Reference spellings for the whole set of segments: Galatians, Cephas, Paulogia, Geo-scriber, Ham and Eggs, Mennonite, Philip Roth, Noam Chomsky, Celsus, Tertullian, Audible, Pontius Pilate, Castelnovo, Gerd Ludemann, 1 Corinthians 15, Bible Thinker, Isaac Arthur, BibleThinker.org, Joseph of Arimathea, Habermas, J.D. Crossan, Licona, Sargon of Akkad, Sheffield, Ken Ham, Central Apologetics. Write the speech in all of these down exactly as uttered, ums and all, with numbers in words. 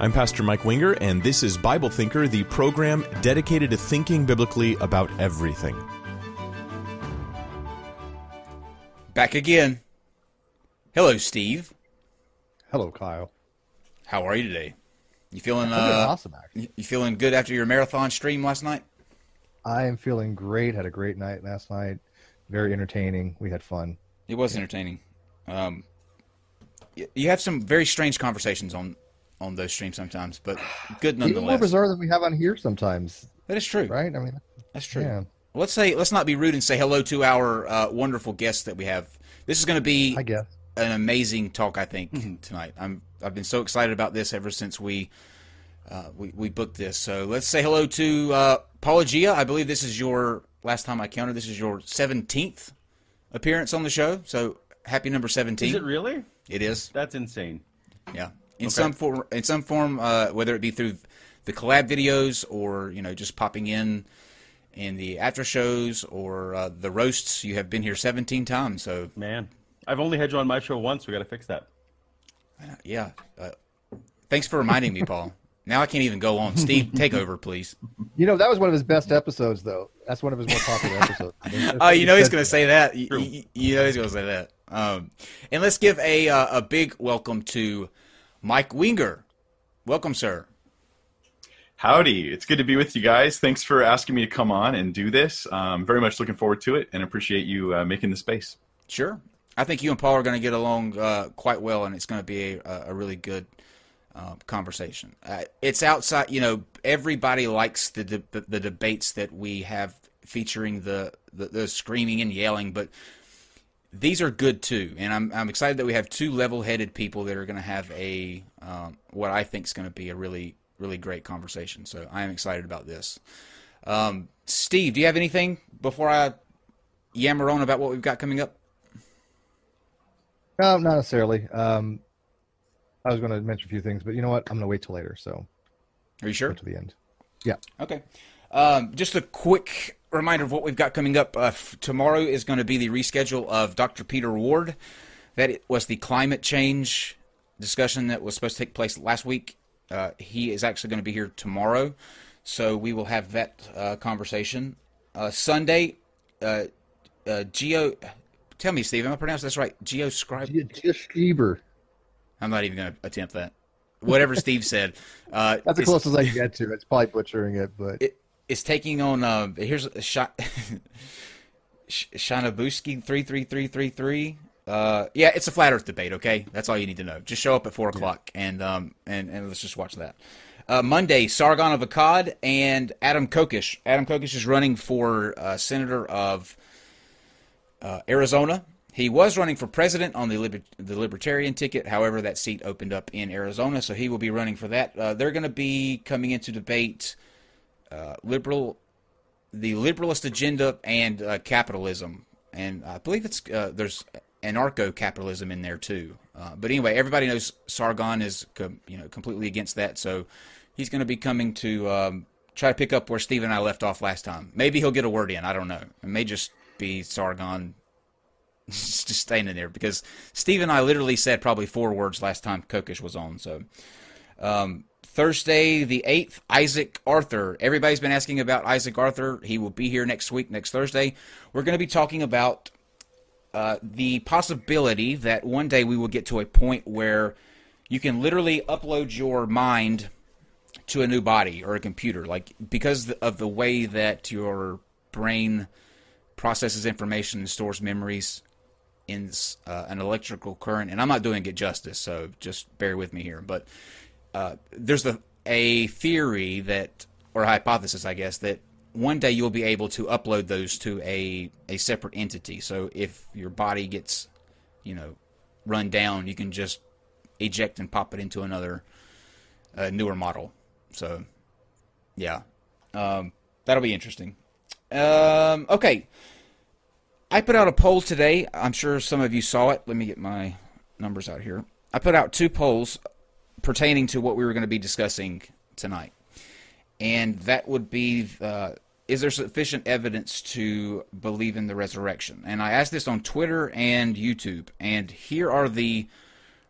I'm Pastor Mike Winger, and this is Bible Thinker, the program dedicated to thinking biblically about everything. Back again. Hello, Steve. Hello, Kyle. How are you today? You feeling uh, awesome, actually. You feeling good after your marathon stream last night? I am feeling great. Had a great night last night. Very entertaining. We had fun. It was entertaining. Um, you have some very strange conversations on, on those streams sometimes, but good nonetheless. Even more bizarre than we have on here sometimes. That is true, right? I mean, that's true. Yeah. Let's say let's not be rude and say hello to our uh, wonderful guests that we have. This is going to be, I guess, an amazing talk, I think, mm-hmm. tonight. I'm I've been so excited about this ever since we uh, we, we booked this. So let's say hello to uh, Paulogia. I believe this is your, last time I counted, this is your seventeenth appearance on the show. So happy number seventeen. Is it really? It is. That's insane. Yeah. In okay. some form, in some form, uh, whether it be through the collab videos or, you know, just popping in in the after shows or uh, the roasts, you have been here seventeen times. So man, I've only had you on my show once. We got to fix that. Yeah. Uh, thanks for reminding me, Paul. Now I can't even go on. Steve, take over, please. You know, that was one of his best episodes, though. That's one of his more popular episodes. Oh, you know he's going to say that. You, you know he's going to say that. Um, and let's give a uh, a big welcome to Mike Winger. Welcome, sir. Howdy. It's good to be with you guys. Thanks for asking me to come on and do this. I'm um, very much looking forward to it and appreciate you uh, making the space. Sure. I think you and Paul are going to get along uh, quite well, and it's going to be a, a really good uh, conversation. Uh, it's outside, you know, everybody likes the, de the debates that we have featuring the, the, the screaming and yelling, but these are good too. And I'm, I'm excited that we have two level-headed people that are going to have a, um, what I think is going to be a really, really great conversation. So I am excited about this. Um, Steve, do you have anything before I yammer on about what we've got coming up? No, not necessarily. Um, I was going to mention a few things, but you know what? I'm going to wait till later. So, are you sure? To the end. Yeah. Okay. Um, just a quick reminder of what we've got coming up. Uh, tomorrow is going to be the reschedule of Doctor Peter Ward. That was the climate change discussion that was supposed to take place last week. Uh, he is actually going to be here tomorrow, so we will have that uh, conversation. Uh, Sunday, uh, uh, Geo... Tell me, Steve, am I pronouncing this right? Geo-scriber? Geo-scriber. I'm not even going to attempt that. Whatever Steve said. Uh, That's the closest I can get to. It's probably butchering it, but it, it's taking on. Uh, here's a shot. Shanabuski three three three three three. Yeah, it's a flat Earth debate. Okay, that's all you need to know. Just show up at four o'clock yeah. and um and and let's just watch that. Uh, Monday, Sargon of Akkad and Adam Kokish. Adam Kokish is running for uh, senator of. Uh, Arizona. He was running for president on the, liber the Libertarian ticket. However, that seat opened up in Arizona, so he will be running for that. Uh, they're going to be coming into debate uh, liberal, the liberalist agenda and uh, capitalism. And I believe it's uh, there's anarcho-capitalism in there too. Uh, but anyway, everybody knows Sargon is com you know completely against that, so he's going to be coming to um, try to pick up where Steve and I left off last time. Maybe he'll get a word in. I don't know. It may just be Sargon just staying in there because Steve and I literally said probably four words last time Kokish was on. So um, Thursday the eighth, Isaac Arthur. Everybody's been asking about Isaac Arthur. He will be here next week, next Thursday. We're going to be talking about uh, the possibility that one day we will get to a point where you can literally upload your mind to a new body or a computer, like because of the way that your brain processes information and stores memories in uh, an electrical current, and I'm not doing it justice, so just bear with me here. But uh, there's a, a theory that, or a hypothesis, I guess, that one day you'll be able to upload those to a a separate entity. So if your body gets, you know, run down, you can just eject and pop it into another uh, newer model. So, yeah, um, that'll be interesting. Um, okay, I put out a poll today. I'm sure some of you saw it. Let me get my numbers out here. I put out two polls pertaining to what we were going to be discussing tonight. And that would be, uh, is there sufficient evidence to believe in the resurrection? And I asked this on Twitter and YouTube. And here are the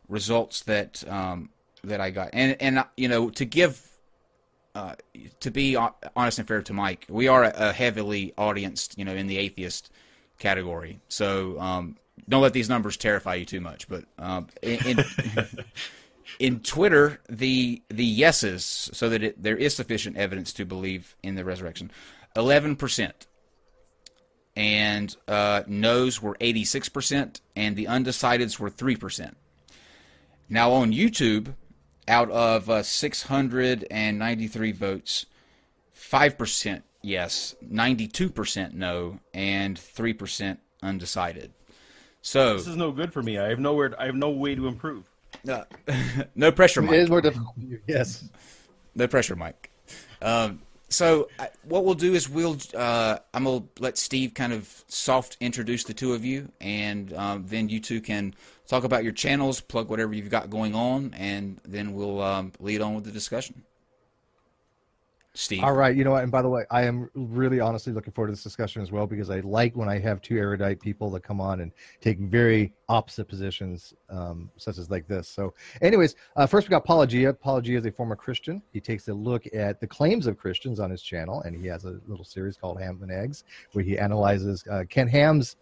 results that um, that I got. And, and you know, to give, uh, to be honest and fair to Mike, we are a heavily audienced, you know, in the atheist category. So um, don't let these numbers terrify you too much. But um, in, in, in Twitter, the the yeses, so that it, there is sufficient evidence to believe in the resurrection, eleven percent. And uh, no's were eighty-six percent, and the undecideds were three percent. Now on YouTube, out of uh, six hundred ninety-three votes, five percent yes, ninety-two percent no, and three percent undecided. So this is no good for me. I have nowhere. I have no way to improve. Uh, no pressure, Mike. It is more difficult. Yes. No pressure, Mike. Um, so I, what we'll do is we'll. Uh, I'm gonna let Steve kind of soft introduce the two of you, and um, then you two can talk about your channels, plug whatever you've got going on, and then we'll um, lead on with the discussion. Steve. All right. You know what? And by the way, I am really honestly looking forward to this discussion as well, because I like when I have two erudite people that come on and take very opposite positions, um, such as like this. So anyways, uh, first we got Paulogia. Paulogia is a former Christian. He takes a look at the claims of Christians on his channel, and he has a little series called Ham and Eggs, where he analyzes uh, Ken Ham's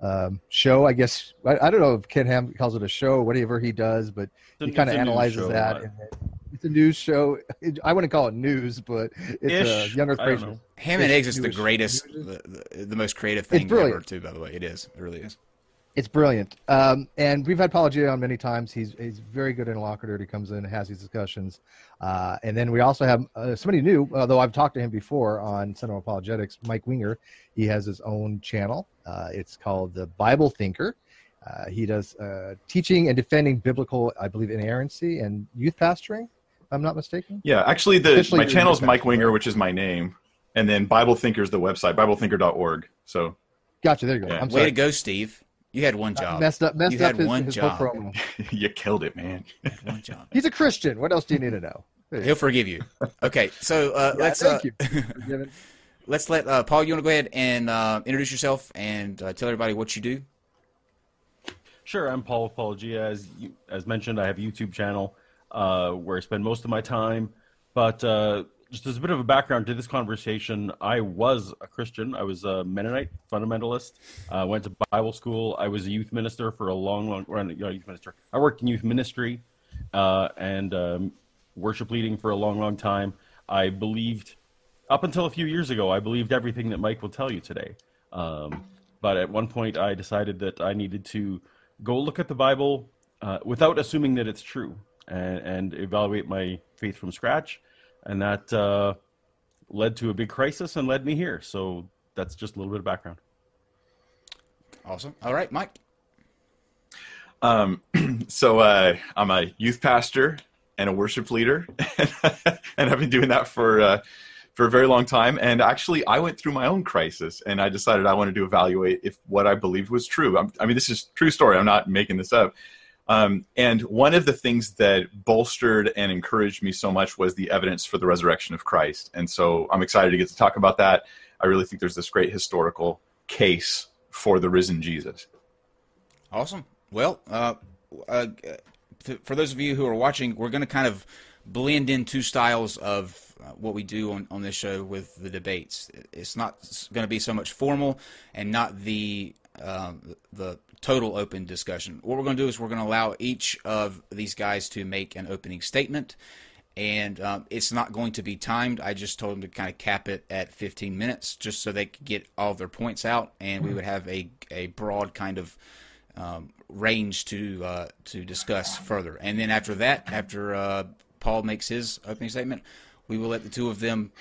um, show. I guess, I, I don't know if Ken Ham calls it a show, whatever he does, but he kind of analyzes that. And then, it's a news show. I wouldn't call it news, but it's Ish. a young Earth Creation. Ham and Eggs is the greatest, the, the, the most creative thing ever, too, by the way. It is. It really is. It's brilliant. Um, and we've had Paulogia on many times. He's he's very good interlocutor. He comes in and has these discussions. Uh, and then we also have uh, somebody new, although I've talked to him before on Central Apologetics, Mike Winger. He has his own channel. Uh, it's called the Bible Thinker. Uh, he does uh, teaching and defending biblical, I believe, inerrancy and youth pastoring. I'm not mistaken. Yeah, actually, the my channel is Mike Winger, which is my name, and then Bible Thinker is the website, Bible Thinker dot org. So, gotcha. There you go. Yeah. I'm Way sorry. to go, Steve. You had one job. I messed up. Messed you up had his, one his job. Whole you killed it, man. One job. He's a Christian. What else do you need to know? He'll forgive you. Okay, so uh, yeah, let's. Thank uh, you. Let's let uh, Paul. You want to go ahead and uh, introduce yourself and uh, tell everybody what you do. Sure, I'm Paul of Paulogia. As you, as mentioned, I have a YouTube channel. Uh, where I spend most of my time, but uh, just as a bit of a background to this conversation, I was a Christian. I was a Mennonite fundamentalist. I uh, went to Bible school. I was a youth minister for a long, long run. You know, youth minister. I worked in youth ministry uh, and um, worship leading for a long, long time. I believed, up until a few years ago, I believed everything that Mike will tell you today. Um, but at one point, I decided that I needed to go look at the Bible uh, without assuming that it's true. And, and evaluate my faith from scratch, and that uh, led to a big crisis and led me here. So that's just a little bit of background. Awesome. All right, Mike. Um, so uh, I'm a youth pastor and a worship leader, and, and I've been doing that for uh, for a very long time. And actually, I went through my own crisis, and I decided I wanted to evaluate if what I believed was true. I'm, I mean, this is a true story. I'm not making this up. Um, and one of the things that bolstered and encouraged me so much was the evidence for the resurrection of Christ. And so I'm excited to get to talk about that. I really think there's this great historical case for the risen Jesus. Awesome. Well, uh, uh, to, for those of you who are watching, we're going to kind of blend in two styles of uh, what we do on, on this show with the debates. It's not going to be so much formal and not the... Um, the total open discussion. What we're going to do is we're going to allow each of these guys to make an opening statement, and um, it's not going to be timed. I just told them to kind of cap it at fifteen minutes just so they could get all their points out, and we would have a, a broad kind of um, range to uh, to discuss further. And then after that, after uh, Paul makes his opening statement, we will let the two of them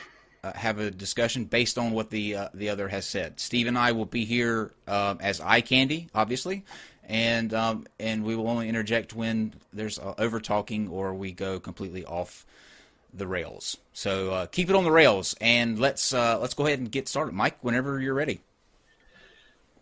Uh, have a discussion based on what the uh, the other has said. Steve and I will be here uh, as eye candy, obviously, and um, and we will only interject when there's uh, over talking or we go completely off the rails. So uh, keep it on the rails, and let's uh, let's go ahead and get started, Mike. Whenever you're ready.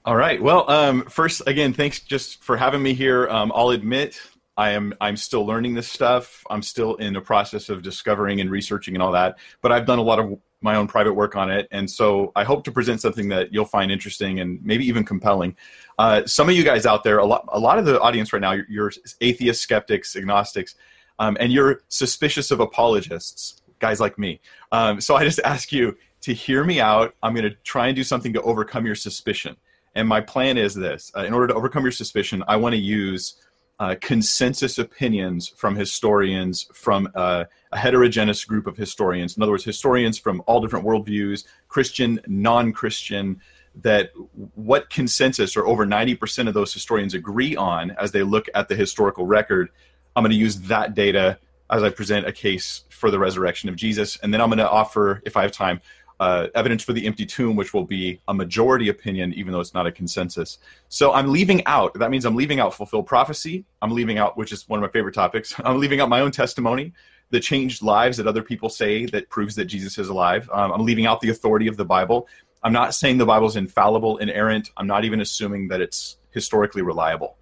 All right. Well, um, first, again, thanks just for having me here. Um, I'll admit I am, I'm still learning this stuff. I'm still in the process of discovering and researching and all that, but I've done a lot of my own private work on it. And so I hope to present something that you'll find interesting and maybe even compelling. Uh, some of you guys out there, a lot, a lot of the audience right now, you're, you're atheists, skeptics, agnostics. um, and you're suspicious of apologists, guys like me. Um, so I just ask you to hear me out. I'm going to try and do something to overcome your suspicion. And my plan is this. Uh, in order to overcome your suspicion, I want to use uh, consensus opinions from historians, from uh, a heterogeneous group of historians. In other words, historians from all different worldviews, Christian, non-Christian, that what consensus, or over ninety percent of those historians agree on as they look at the historical record, I'm going to use that data as I present a case for the resurrection of Jesus. And then I'm going to offer, if I have time, uh, evidence for the empty tomb, which will be a majority opinion, even though it's not a consensus. So I'm leaving out, that means I'm leaving out fulfilled prophecy. I'm leaving out, which is one of my favorite topics, I'm leaving out my own testimony, the changed lives that other people say that proves that Jesus is alive. Um, I'm leaving out the authority of the Bible. I'm not saying the Bible's infallible, inerrant. I'm not even assuming that it's historically reliable.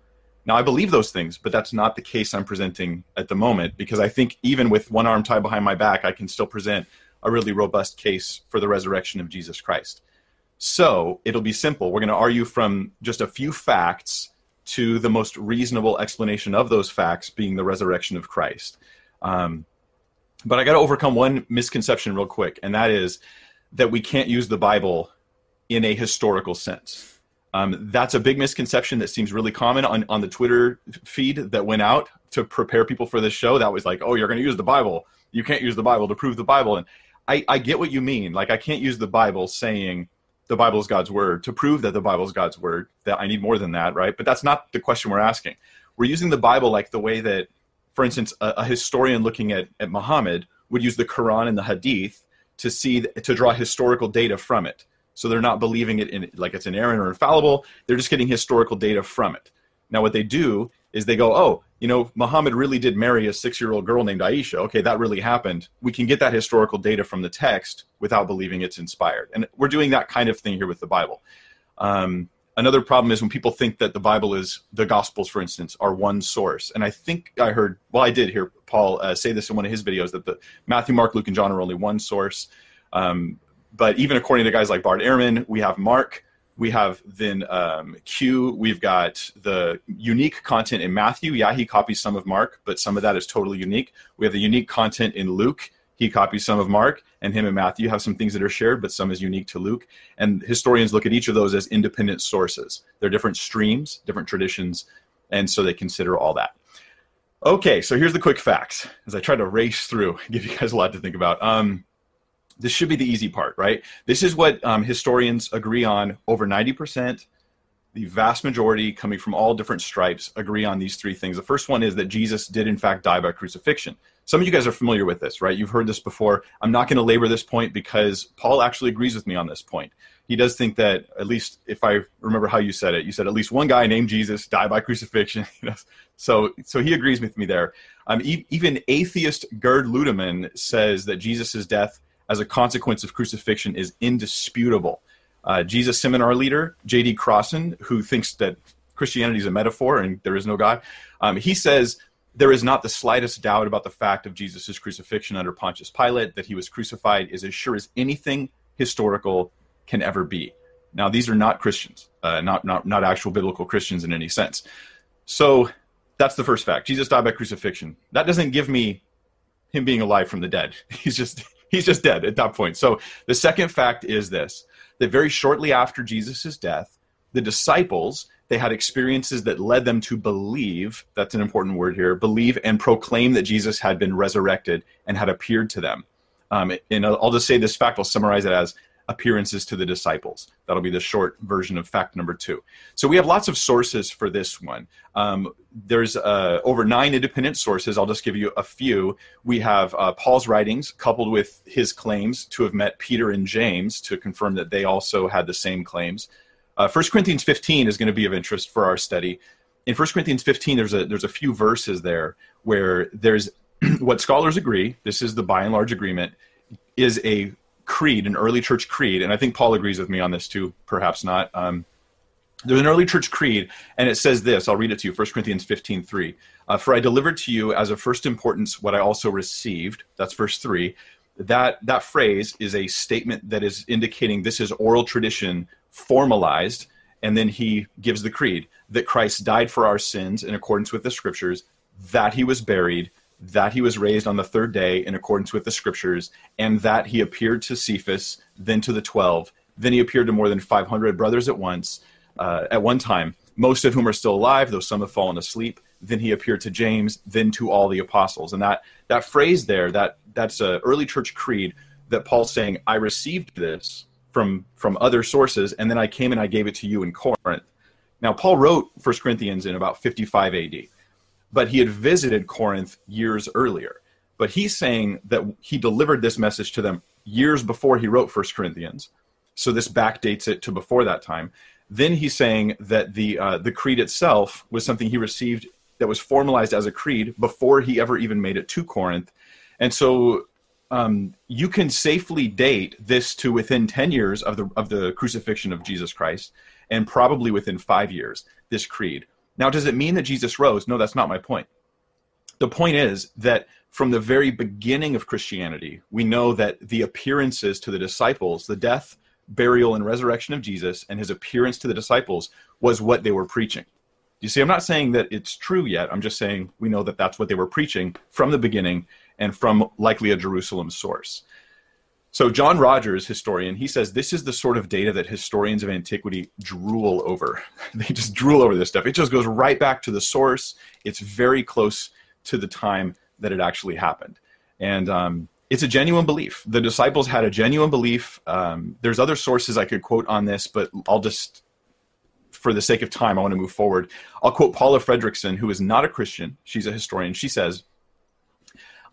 Now, I believe those things, but that's not the case I'm presenting at the moment, because I think even with one arm tied behind my back, I can still present a really robust case for the resurrection of Jesus Christ. So it'll be simple. We're going to argue from just a few facts to the most reasonable explanation of those facts being the resurrection of Christ. Um, but I got to overcome one misconception real quick, and that is that we can't use the Bible in a historical sense. Um, that's a big misconception that seems really common on, on the Twitter feed that went out to prepare people for this show. That was like, oh, you're going to use the Bible. You can't use the Bible to prove the Bible. And I, I get what you mean. Like, I can't use the Bible saying the Bible is God's word to prove that the Bible is God's word, that I need more than that, right? But that's not the question we're asking. We're using the Bible like the way that, for instance, a, a historian looking at, at Muhammad would use the Quran and the Hadith to see, to draw historical data from it. So they're not believing it in, like it's inerrant or infallible. They're just getting historical data from it. Now, what they do is they go, oh, you know, Muhammad really did marry a six-year-old girl named Aisha. Okay, that really happened. We can get that historical data from the text without believing it's inspired. And we're doing that kind of thing here with the Bible. Um, another problem is when people think that the Bible is, the Gospels, for instance, are one source. And I think I heard, well, I did hear Paul uh, say this in one of his videos, that the Matthew, Mark, Luke, and John are only one source. Um But even according to guys like Bart Ehrman, we have Mark, we have then um, Q, we've got the unique content in Matthew. Yeah, he copies some of Mark, but some of that is totally unique. We have the unique content in Luke. He copies some of Mark, and him and Matthew have some things that are shared, but some is unique to Luke. And historians look at each of those as independent sources. They're different streams, different traditions, and so they consider all that. Okay, so here's the quick facts, as I try to race through, give you guys a lot to think about. Um, This should be the easy part, right? This is what um, historians agree on over ninety percent. The vast majority, coming from all different stripes, agree on these three things. The first one is that Jesus did, in fact, die by crucifixion. Some of you guys are familiar with this, right? You've heard this before. I'm not going to labor this point because Paul actually agrees with me on this point. He does think that, at least if I remember how you said it, you said at least one guy named Jesus died by crucifixion. so, so he agrees with me there. Um, e- even atheist Gerd Ludemann says that Jesus' death as a consequence of crucifixion is indisputable. Uh, Jesus seminar leader, J D Crossan, who thinks that Christianity is a metaphor and there is no God, um, he says there is not the slightest doubt about the fact of Jesus' crucifixion under Pontius Pilate, that he was crucified is as sure as anything historical can ever be. Now, these are not Christians, uh, not, not, not actual biblical Christians in any sense. So that's the first fact. Jesus died by crucifixion. That doesn't give me him being alive from the dead. He's just... He's just dead at that point. So the second fact is this, that very shortly after Jesus' death, the disciples, they had experiences that led them to believe, that's an important word here, believe and proclaim that Jesus had been resurrected and had appeared to them. Um, and I'll just say this fact, I'll summarize it as appearances to the disciples. That'll be the short version of fact number two. So we have lots of sources for this one. Um, there's uh, over nine independent sources. I'll just give you a few. We have uh, Paul's writings coupled with his claims to have met Peter and James to confirm that they also had the same claims. Uh, First Corinthians fifteen is going to be of interest for our study. In First Corinthians fifteen, there's a there's a few verses there where there's what scholars agree, this is the by and large agreement, is a creed, an early church creed, and I think Paul agrees with me on this too, perhaps not. Um, there's an early church creed, and it says this, I'll read it to you, First Corinthians fifteen three. Uh, For I delivered to you as of first importance what I also received, that's verse three. That, that phrase is a statement that is indicating this is oral tradition formalized, and then he gives the creed, that Christ died for our sins in accordance with the scriptures, that he was buried, that he was raised on the third day in accordance with the scriptures, and that he appeared to Cephas, then to the twelve. Then he appeared to more than five hundred brothers at once, uh, at one time, most of whom are still alive, though some have fallen asleep. Then he appeared to James, then to all the apostles. And that that phrase there, that that's an early church creed that Paul's saying, I received this from, from other sources, and then I came and I gave it to you in Corinth. Now, Paul wrote First Corinthians in about fifty-five A D, but he had visited Corinth years earlier. But he's saying that he delivered this message to them years before he wrote First Corinthians. So this backdates it to before that time. Then he's saying that the uh, the creed itself was something he received that was formalized as a creed before he ever even made it to Corinth. And so um, you can safely date this to within ten years of the of the crucifixion of Jesus Christ, and probably within five years, this creed. Now, does it mean that Jesus rose? No, that's not my point. The point is that from the very beginning of Christianity, we know that the appearances to the disciples, the death, burial, and resurrection of Jesus, and his appearance to the disciples was what they were preaching. You see, I'm not saying that it's true yet. I'm just saying we know that that's what they were preaching from the beginning and from likely a Jerusalem source. So John Rogers, historian, he says this is the sort of data that historians of antiquity drool over. They just drool over this stuff. It just goes right back to the source. It's very close to the time that it actually happened. And um, it's a genuine belief. The disciples had a genuine belief. Um, there's other sources I could quote on this, but I'll just, for the sake of time, I want to move forward. I'll quote Paula Fredriksen, who is not a Christian. She's a historian. She says,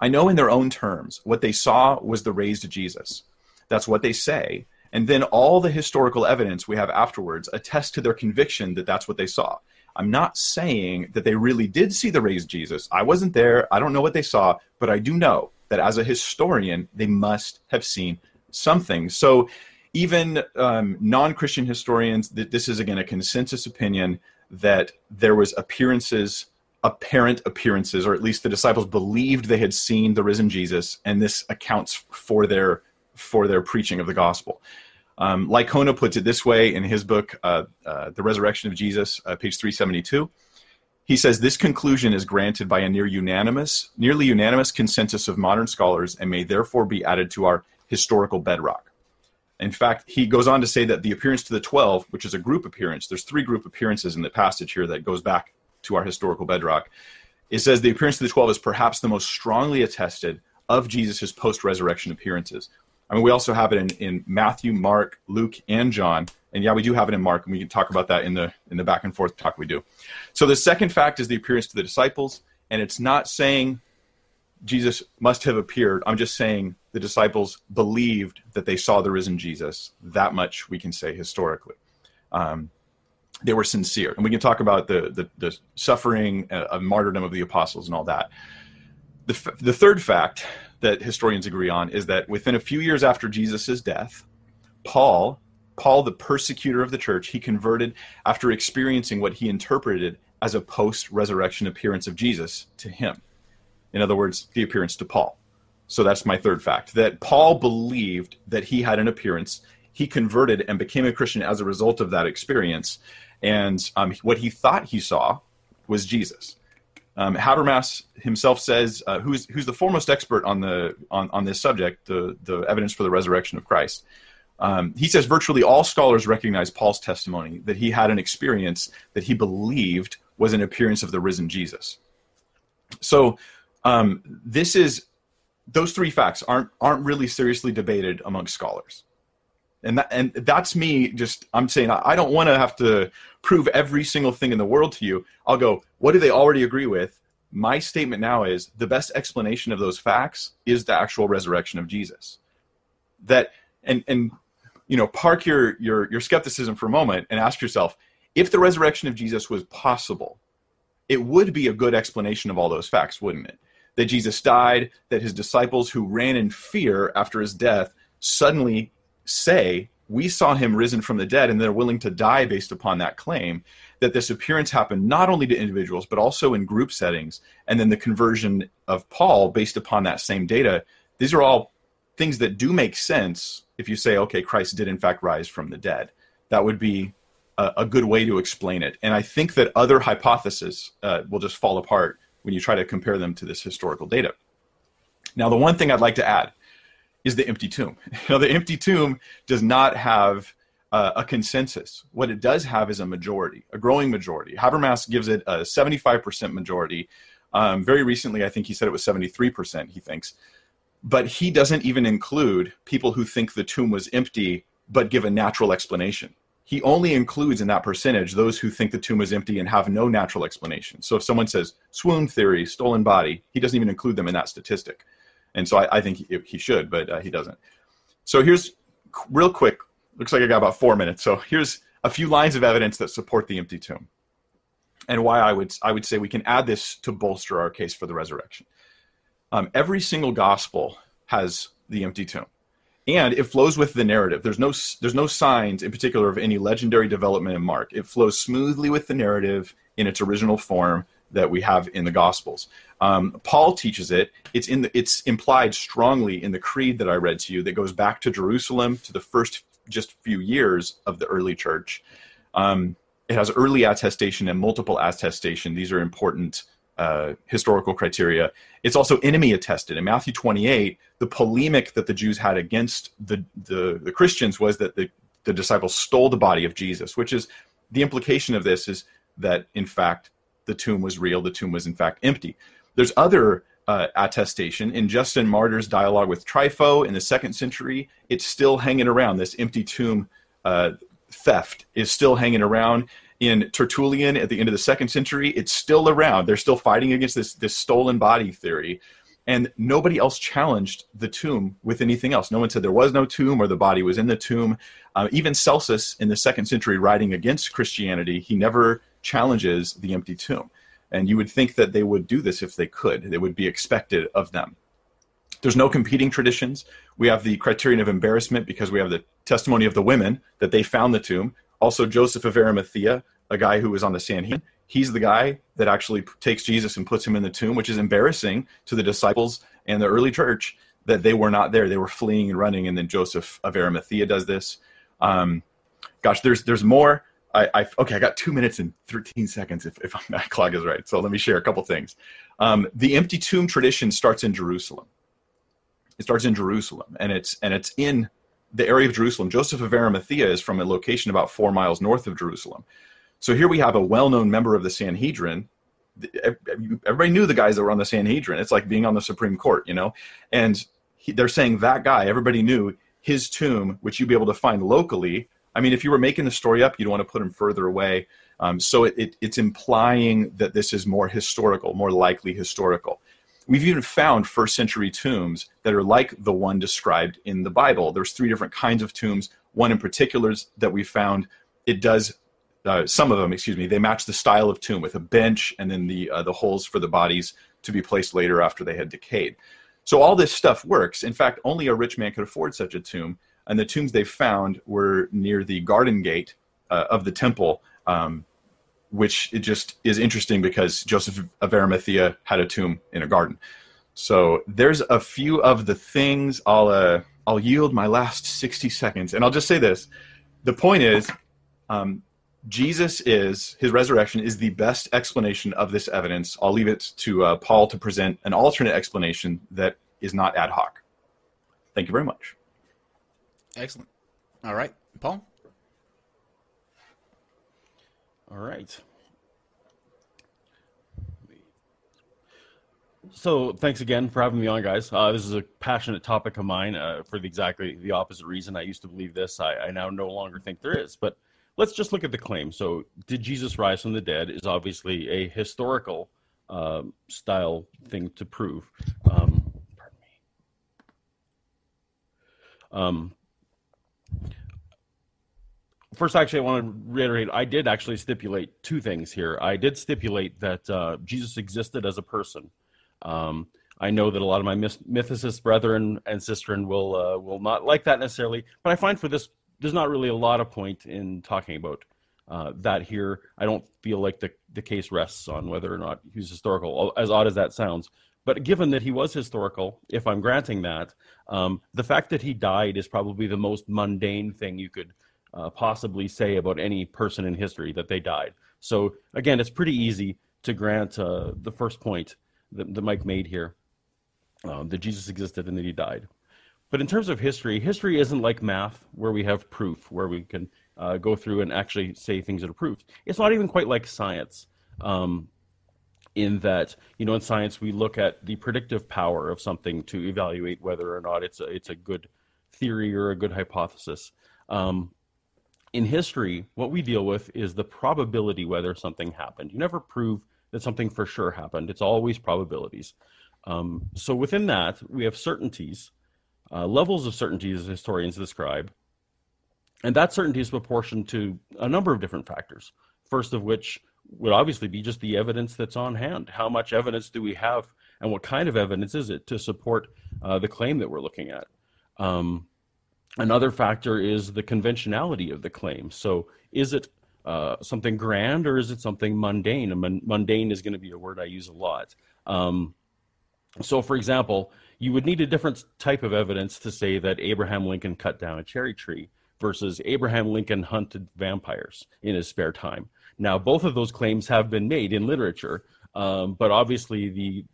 I know in their own terms, what they saw was the raised Jesus. That's what they say. And then all the historical evidence we have afterwards attests to their conviction that that's what they saw. I'm not saying that they really did see the raised Jesus. I wasn't there. I don't know what they saw, but I do know that as a historian, they must have seen something. So even um, non-Christian historians, th- this is, again, a consensus opinion that there was appearances apparent appearances, or at least the disciples believed they had seen the risen Jesus, and this accounts for their for their preaching of the gospel. Um, Licona puts it this way in his book, uh, uh, The Resurrection of Jesus, uh, page three seventy-two. He says, this conclusion is granted by a near unanimous, nearly unanimous consensus of modern scholars and may therefore be added to our historical bedrock. In fact, he goes on to say that the appearance to the twelve, which is a group appearance, there's three group appearances in the passage here that goes back to our historical bedrock. It says the appearance of the twelve is perhaps the most strongly attested of Jesus' post-resurrection appearances. I mean, we also have it in, in Matthew, Mark, Luke, and John. And yeah, we do have it in Mark, and we can talk about that in the in the back and forth talk we do. So the second fact is the appearance to the disciples, and it's not saying Jesus must have appeared. I'm just saying the disciples believed that they saw the risen Jesus. That much we can say historically. Um, They were sincere. And we can talk about the the, the suffering, uh, martyrdom of the apostles and all that. The, f- the third fact that historians agree on is that within a few years after Jesus' death, Paul, Paul, the persecutor of the church, he converted after experiencing what he interpreted as a post-resurrection appearance of Jesus to him. In other words, the appearance to Paul. So that's my third fact, that Paul believed that he had an appearance. He converted and became a Christian as a result of that experience. And um, what he thought he saw was Jesus. Um, Habermas himself says, uh, who's who's the foremost expert on the on, on this subject, the, the evidence for the resurrection of Christ. Um, he says virtually all scholars recognize Paul's testimony that he had an experience that he believed was an appearance of the risen Jesus. So um, this is those three facts aren't aren't really seriously debated among scholars. And that, and that's me just, I'm saying, I don't want to have to prove every single thing in the world to you. I'll go, what do they already agree with? My statement now is the best explanation of those facts is the actual resurrection of Jesus. That, and, and you know, park your, your, your skepticism for a moment and ask yourself, if the resurrection of Jesus was possible, it would be a good explanation of all those facts, wouldn't it? That Jesus died, that his disciples who ran in fear after his death suddenly say, we saw him risen from the dead, and they're willing to die based upon that claim, that this appearance happened not only to individuals, but also in group settings, and then the conversion of Paul based upon that same data. These are all things that do make sense if you say, okay, Christ did in fact rise from the dead. That would be a, a good way to explain it. And I think that other hypotheses uh, will just fall apart when you try to compare them to this historical data. Now, the one thing I'd like to add is the empty tomb. Now, the empty tomb does not have uh, a consensus. What it does have is a majority, a growing majority. Habermas gives it a seventy-five percent majority. Um, very recently, I think he said it was seventy-three percent, he thinks. But he doesn't even include people who think the tomb was empty but give a natural explanation. He only includes in that percentage those who think the tomb is empty and have no natural explanation. So if someone says swoon theory, stolen body, he doesn't even include them in that statistic. And so I, I think he, he should, but uh, he doesn't. So here's real quick, looks like I got about four minutes. So here's a few lines of evidence that support the empty tomb and why I would, I would say we can add this to bolster our case for the resurrection. Um, every single gospel has the empty tomb, and it flows with the narrative. There's no there's no signs in particular of any legendary development in Mark. It flows smoothly with the narrative in its original form that we have in the Gospels. Um, Paul teaches it. It's in the, it's implied strongly in the creed that I read to you that goes back to Jerusalem, to the first just few years of the early church. Um, it has early attestation and multiple attestation. These are important Uh, historical criteria. It's also enemy attested. In Matthew twenty-eight, the polemic that the Jews had against the, the, the Christians was that the, the disciples stole the body of Jesus, which is the implication of this is that, in fact, the tomb was real. The tomb was, in fact, empty. There's other uh, attestation. In Justin Martyr's dialogue with Trypho in the second century, it's still hanging around. This empty tomb uh, theft is still hanging around. In Tertullian at the end of the second century, it's still around. They're still fighting against this, this stolen body theory. And nobody else challenged the tomb with anything else. No one said there was no tomb or the body was in the tomb. Uh, even Celsus in the second century writing against Christianity, he never challenges the empty tomb. And you would think that they would do this if they could. It would be expected of them. There's no competing traditions. We have the criterion of embarrassment because we have the testimony of the women that they found the tomb. Also, Joseph of Arimathea, a guy who was on the Sanhedrin, he's the guy that actually takes Jesus and puts him in the tomb, which is embarrassing to the disciples and the early church that they were not there. They were fleeing and running, and then Joseph of Arimathea does this. Um, gosh, there's there's more. I, I Okay, I got two minutes and thirteen seconds if, if my clock is right, so let me share a couple things. Um, the empty tomb tradition starts in Jerusalem. It starts in Jerusalem, and it's and it's in the area of Jerusalem. Joseph of Arimathea is from a location about four miles north of Jerusalem. So here we have a well-known member of the Sanhedrin. Everybody knew the guys that were on the Sanhedrin. It's like being on the Supreme Court, you know? And he, they're saying that guy, everybody knew his tomb, which you'd be able to find locally. I mean, if you were making the story up, you'd want to put him further away. Um, so it, it, it's implying that this is more historical, more likely historical. We've even found first century tombs that are like the one described in the Bible. There's three different kinds of tombs. One in particular that we found, it does, uh, some of them, excuse me, they match the style of tomb with a bench and then the, uh, the holes for the bodies to be placed later after they had decayed. So all this stuff works. In fact, only a rich man could afford such a tomb. And the tombs they found were near the garden gate uh, of the temple, um, which it just is interesting because Joseph of Arimathea had a tomb in a garden. So there's a few of the things. I'll uh, I'll yield my last sixty seconds, and I'll just say this. The point is, um, Jesus is, his resurrection is the best explanation of this evidence. I'll leave it to uh, Paul to present an alternate explanation that is not ad hoc. Thank you very much. Excellent. All right, Paul? All right. So thanks again for having me on, guys. Uh, this is a passionate topic of mine uh, for the, exactly the opposite reason. I used to believe this. I, I now no longer think there is. But let's just look at the claim. So did Jesus rise from the dead is obviously a historical um, style thing to prove. Um, pardon me. Um, First, actually, I want to reiterate, I did actually stipulate two things here. I did stipulate that uh, Jesus existed as a person. Um, I know that a lot of my mythicist brethren and sistren will uh, will not like that necessarily, but I find for this, there's not really a lot of point in talking about uh, that here. I don't feel like the, the case rests on whether or not he was historical, as odd as that sounds. But given that he was historical, if I'm granting that, um, the fact that he died is probably the most mundane thing you could Uh, possibly say about any person in history, that they died. So again, it's pretty easy to grant uh, the first point that, that Mike made here, uh, that Jesus existed and that he died. But in terms of history, history isn't like math where we have proof, where we can uh, go through and actually say things that are proved. It's not even quite like science um, in that, you know, in science, we look at the predictive power of something to evaluate whether or not it's a, it's a good theory or a good hypothesis. Um, in history, what we deal with is the probability whether something happened. You never prove that something for sure happened. It's always probabilities. Um, so within that, we have certainties. Uh, levels of certainty as historians describe, and that certainty is proportioned to a number of different factors, first of which would obviously be just the evidence that's on hand. How much evidence do we have, and what kind of evidence is it to support uh, the claim that we're looking at? Um, another factor is the conventionality of the claim. So is it uh, something grand, or is it something mundane? And mon- mundane is going to be a word I use a lot. Um, so, for example, you would need a different type of evidence to say that Abraham Lincoln cut down a cherry tree versus Abraham Lincoln hunted vampires in his spare time. Now, both of those claims have been made in literature, um, but obviously the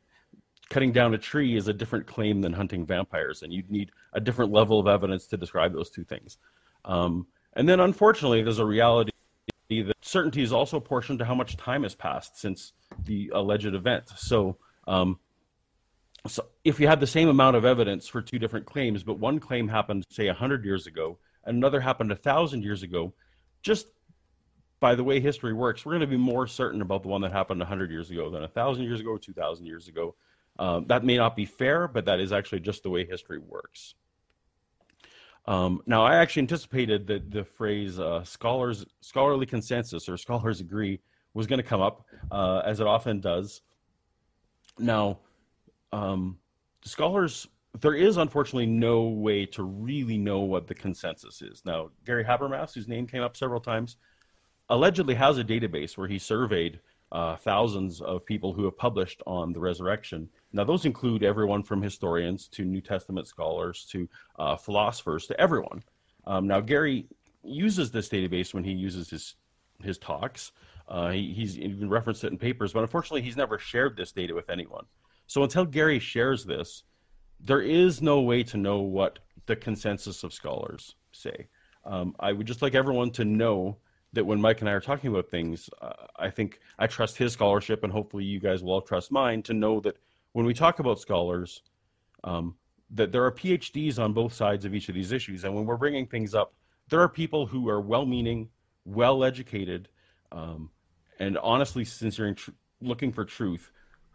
cutting down a tree is a different claim than hunting vampires, and you'd need a different level of evidence to describe those two things. Um, and then, unfortunately, there's a reality that certainty is also proportioned to how much time has passed since the alleged event. So, um, So if you had the same amount of evidence for two different claims, but one claim happened, say, one hundred years ago, and another happened one thousand years ago, just by the way history works, we're going to be more certain about the one that happened one hundred years ago than one thousand years ago, two thousand years ago. Um, that may not be fair, but that is actually just the way history works. Um, now, I actually anticipated that the phrase uh, scholars, scholarly consensus or scholars agree was going to come up, uh, as it often does. Now, Um, scholars, there is unfortunately no way to really know what the consensus is. Now, Gary Habermas, whose name came up several times, allegedly has a database where he surveyed uh, thousands of people who have published on the resurrection. Now, those include everyone from historians to New Testament scholars to uh, philosophers, to everyone. Um, now, Gary uses this database when he uses his his talks. Uh, he, he's even referenced it in papers, but unfortunately, he's never shared this data with anyone. So until Gary shares this, there is no way to know what the consensus of scholars say. Um, I would just like everyone to know that when Mike and I are talking about things, uh, I think I trust his scholarship, and hopefully you guys will all trust mine, to know that when we talk about scholars, um, that there are PhDs on both sides of each of these issues. And when we're bringing things up, there are people who are well-meaning, well-educated, um, and honestly sincere, tr- looking for truth,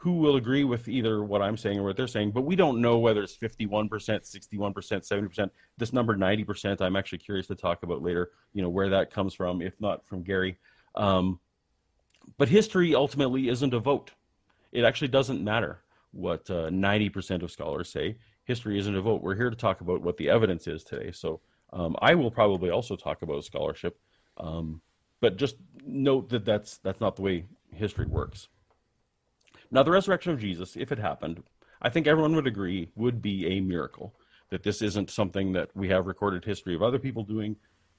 who will agree with either what I'm saying or what they're saying, but we don't know whether it's fifty-one percent, sixty-one percent, seventy percent, this number ninety percent, I'm actually curious to talk about later, you know, where that comes from, if not from Gary. Um, but history ultimately isn't a vote. It actually doesn't matter what uh, ninety percent of scholars say. History isn't a vote. We're here to talk about what the evidence is today. So um, I will probably also talk about scholarship, um, but just note that that's, that's not the way history works. Now, the resurrection of Jesus, if it happened, I think everyone would agree would be a miracle, that this isn't something that we have recorded history of other people doing,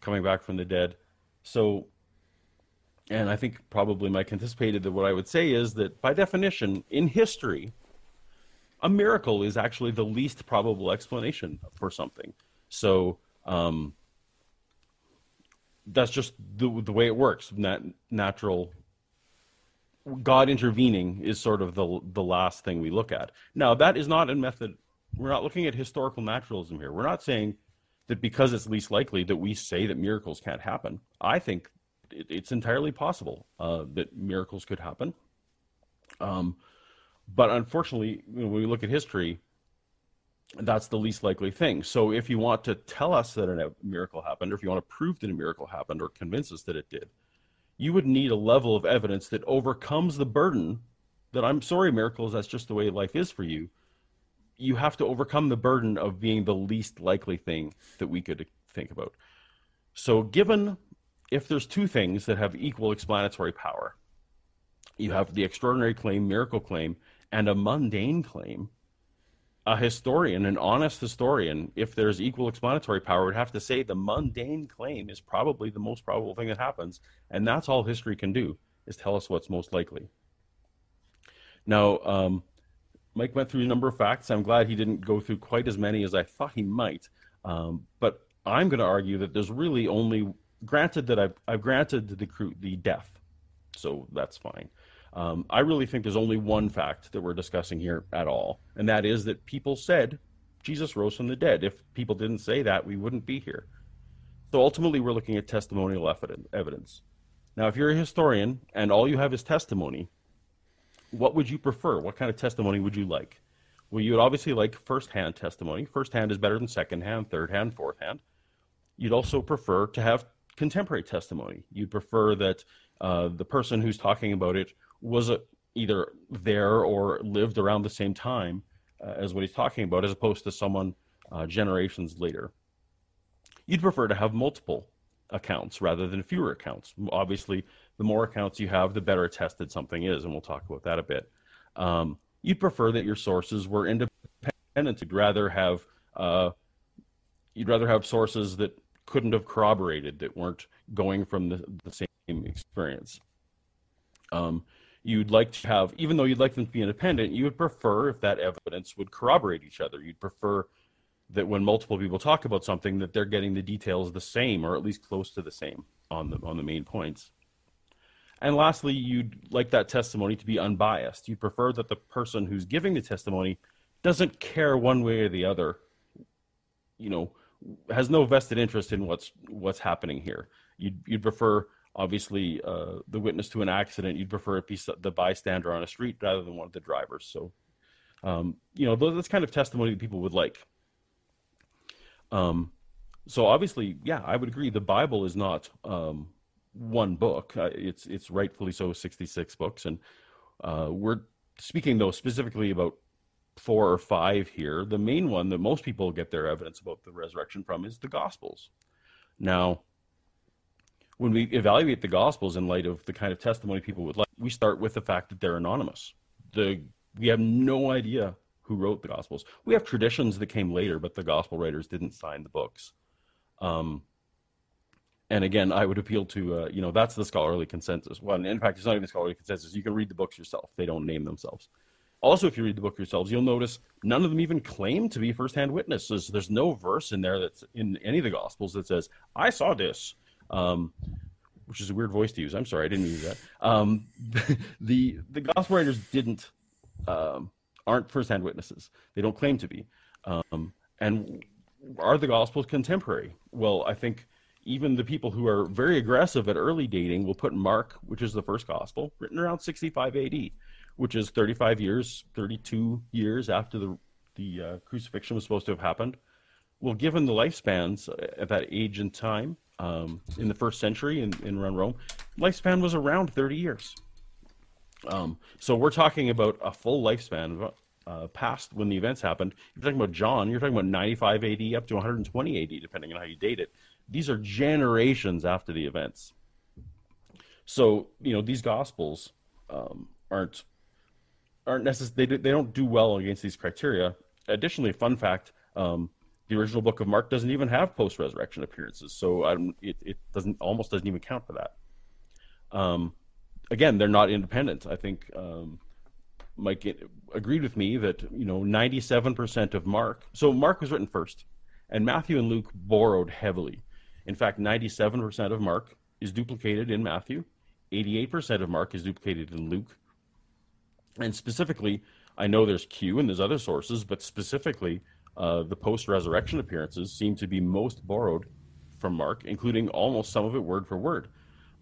coming back from the dead. So, and I think probably Mike anticipated that what I would say is that by definition, in history, a miracle is actually the least probable explanation for something. So um, that's just the, the way it works, nat- natural God intervening is sort of the the last thing we look at. Now, that is not a method. We're not looking at historical naturalism here. We're not saying that because it's least likely that we say that miracles can't happen. I think it, it's entirely possible uh, that miracles could happen. Um, but unfortunately, when we look at history, that's the least likely thing. So if you want to tell us that a miracle happened, or if you want to prove that a miracle happened or convince us that it did, you would need a level of evidence that overcomes the burden that, I'm sorry, miracles, that's just the way life is for you. You have to overcome the burden of being the least likely thing that we could think about. So given, if there's two things that have equal explanatory power, you have the extraordinary claim, miracle claim, and a mundane claim, a historian, an honest historian, if there's equal explanatory power, would have to say the mundane claim is probably the most probable thing that happens. And that's all history can do, is tell us what's most likely. Now, um, Mike went through a number of facts. I'm glad he didn't go through quite as many as I thought he might. Um, but I'm going to argue that there's really only, granted that I've, I've granted the, the death, so that's fine. Um, I really think there's only one fact that we're discussing here at all, and that is that people said Jesus rose from the dead. If people didn't say that, we wouldn't be here. So ultimately, we're looking at testimonial evidence. Now, if you're a historian and all you have is testimony, what would you prefer? What kind of testimony would you like? Well, you would obviously like first-hand testimony. First-hand is better than second-hand, third-hand, fourth-hand. You'd also prefer to have contemporary testimony. You'd prefer that uh, the person who's talking about it was uh, either there or lived around the same time uh, as what he's talking about, as opposed to someone uh, generations later. You'd prefer to have multiple accounts rather than fewer accounts. Obviously, the more accounts you have, the better attested something is, and we'll talk about that a bit. Um, you'd prefer that your sources were independent. You'd rather have uh, you'd rather have sources that couldn't have corroborated, that weren't going from the, the same experience. Um, you'd like to have, even though you'd like them to be independent, you would prefer if that evidence would corroborate each other. You'd prefer that when multiple people talk about something, that they're getting the details the same, or at least close to the same, on the on the main points. And lastly, you'd like that testimony to be unbiased. You'd prefer that the person who's giving the testimony doesn't care one way or the other, you know, has no vested interest in what's what's happening here. You'd, you'd prefer, obviously, uh, the witness to an accident. You'd prefer it be the bystander on a street rather than one of the drivers. So, um, you know, that's kind of testimony that people would like. Um, so obviously, yeah, I would agree. The Bible is not um, one book. Uh, it's it's rightfully so, sixty-six books, and uh, we're speaking though specifically about four or five here. The main one that most people get their evidence about the resurrection from is the Gospels. Now, when we evaluate the Gospels in light of the kind of testimony people would like, we start with the fact that they're anonymous. The we have no idea who wrote the Gospels. We have traditions that came later, but the Gospel writers didn't sign the books. Um, and again, I would appeal to, uh, you know, that's the scholarly consensus. Well, in fact, it's not even scholarly consensus. You can read the books yourself. They don't name themselves. Also, if you read the book yourselves, you'll notice none of them even claim to be first-hand witnesses. There's no verse in there that's in any of the Gospels that says, I saw this, um, which is a weird voice to use. I'm sorry, I didn't use that. Um, the, the Gospel writers didn't... Um, aren't first-hand witnesses. They don't claim to be. Um, and are the Gospels contemporary? Well, I think even the people who are very aggressive at early dating will put Mark, which is the first Gospel, written around sixty-five A D, which is thirty-five years, thirty-two years after the, the uh, crucifixion was supposed to have happened. Well, given the lifespans at that age and time, um, in the first century in, in around Rome, lifespan was around thirty years. Um, so we're talking about a full lifespan uh, past when the events happened. You're talking about John, you're talking about ninety-five A D up to one hundred twenty A D, depending on how you date it. These are generations after the events. So, you know, these Gospels um, aren't, aren't necessarily, they, they don't do well against these criteria. Additionally, fun fact, um, the original book of Mark doesn't even have post-resurrection appearances. So um, it, it doesn't, almost doesn't even count for that. Um, Again, they're not independent. I think um, Mike agreed with me that, you know, ninety-seven percent of Mark, so Mark was written first, and Matthew and Luke borrowed heavily. In fact, ninety-seven percent of Mark is duplicated in Matthew, eighty-eight percent of Mark is duplicated in Luke. And specifically, I know there's Q and there's other sources, but specifically, uh, the post-resurrection appearances seem to be most borrowed from Mark, including almost some of it word for word,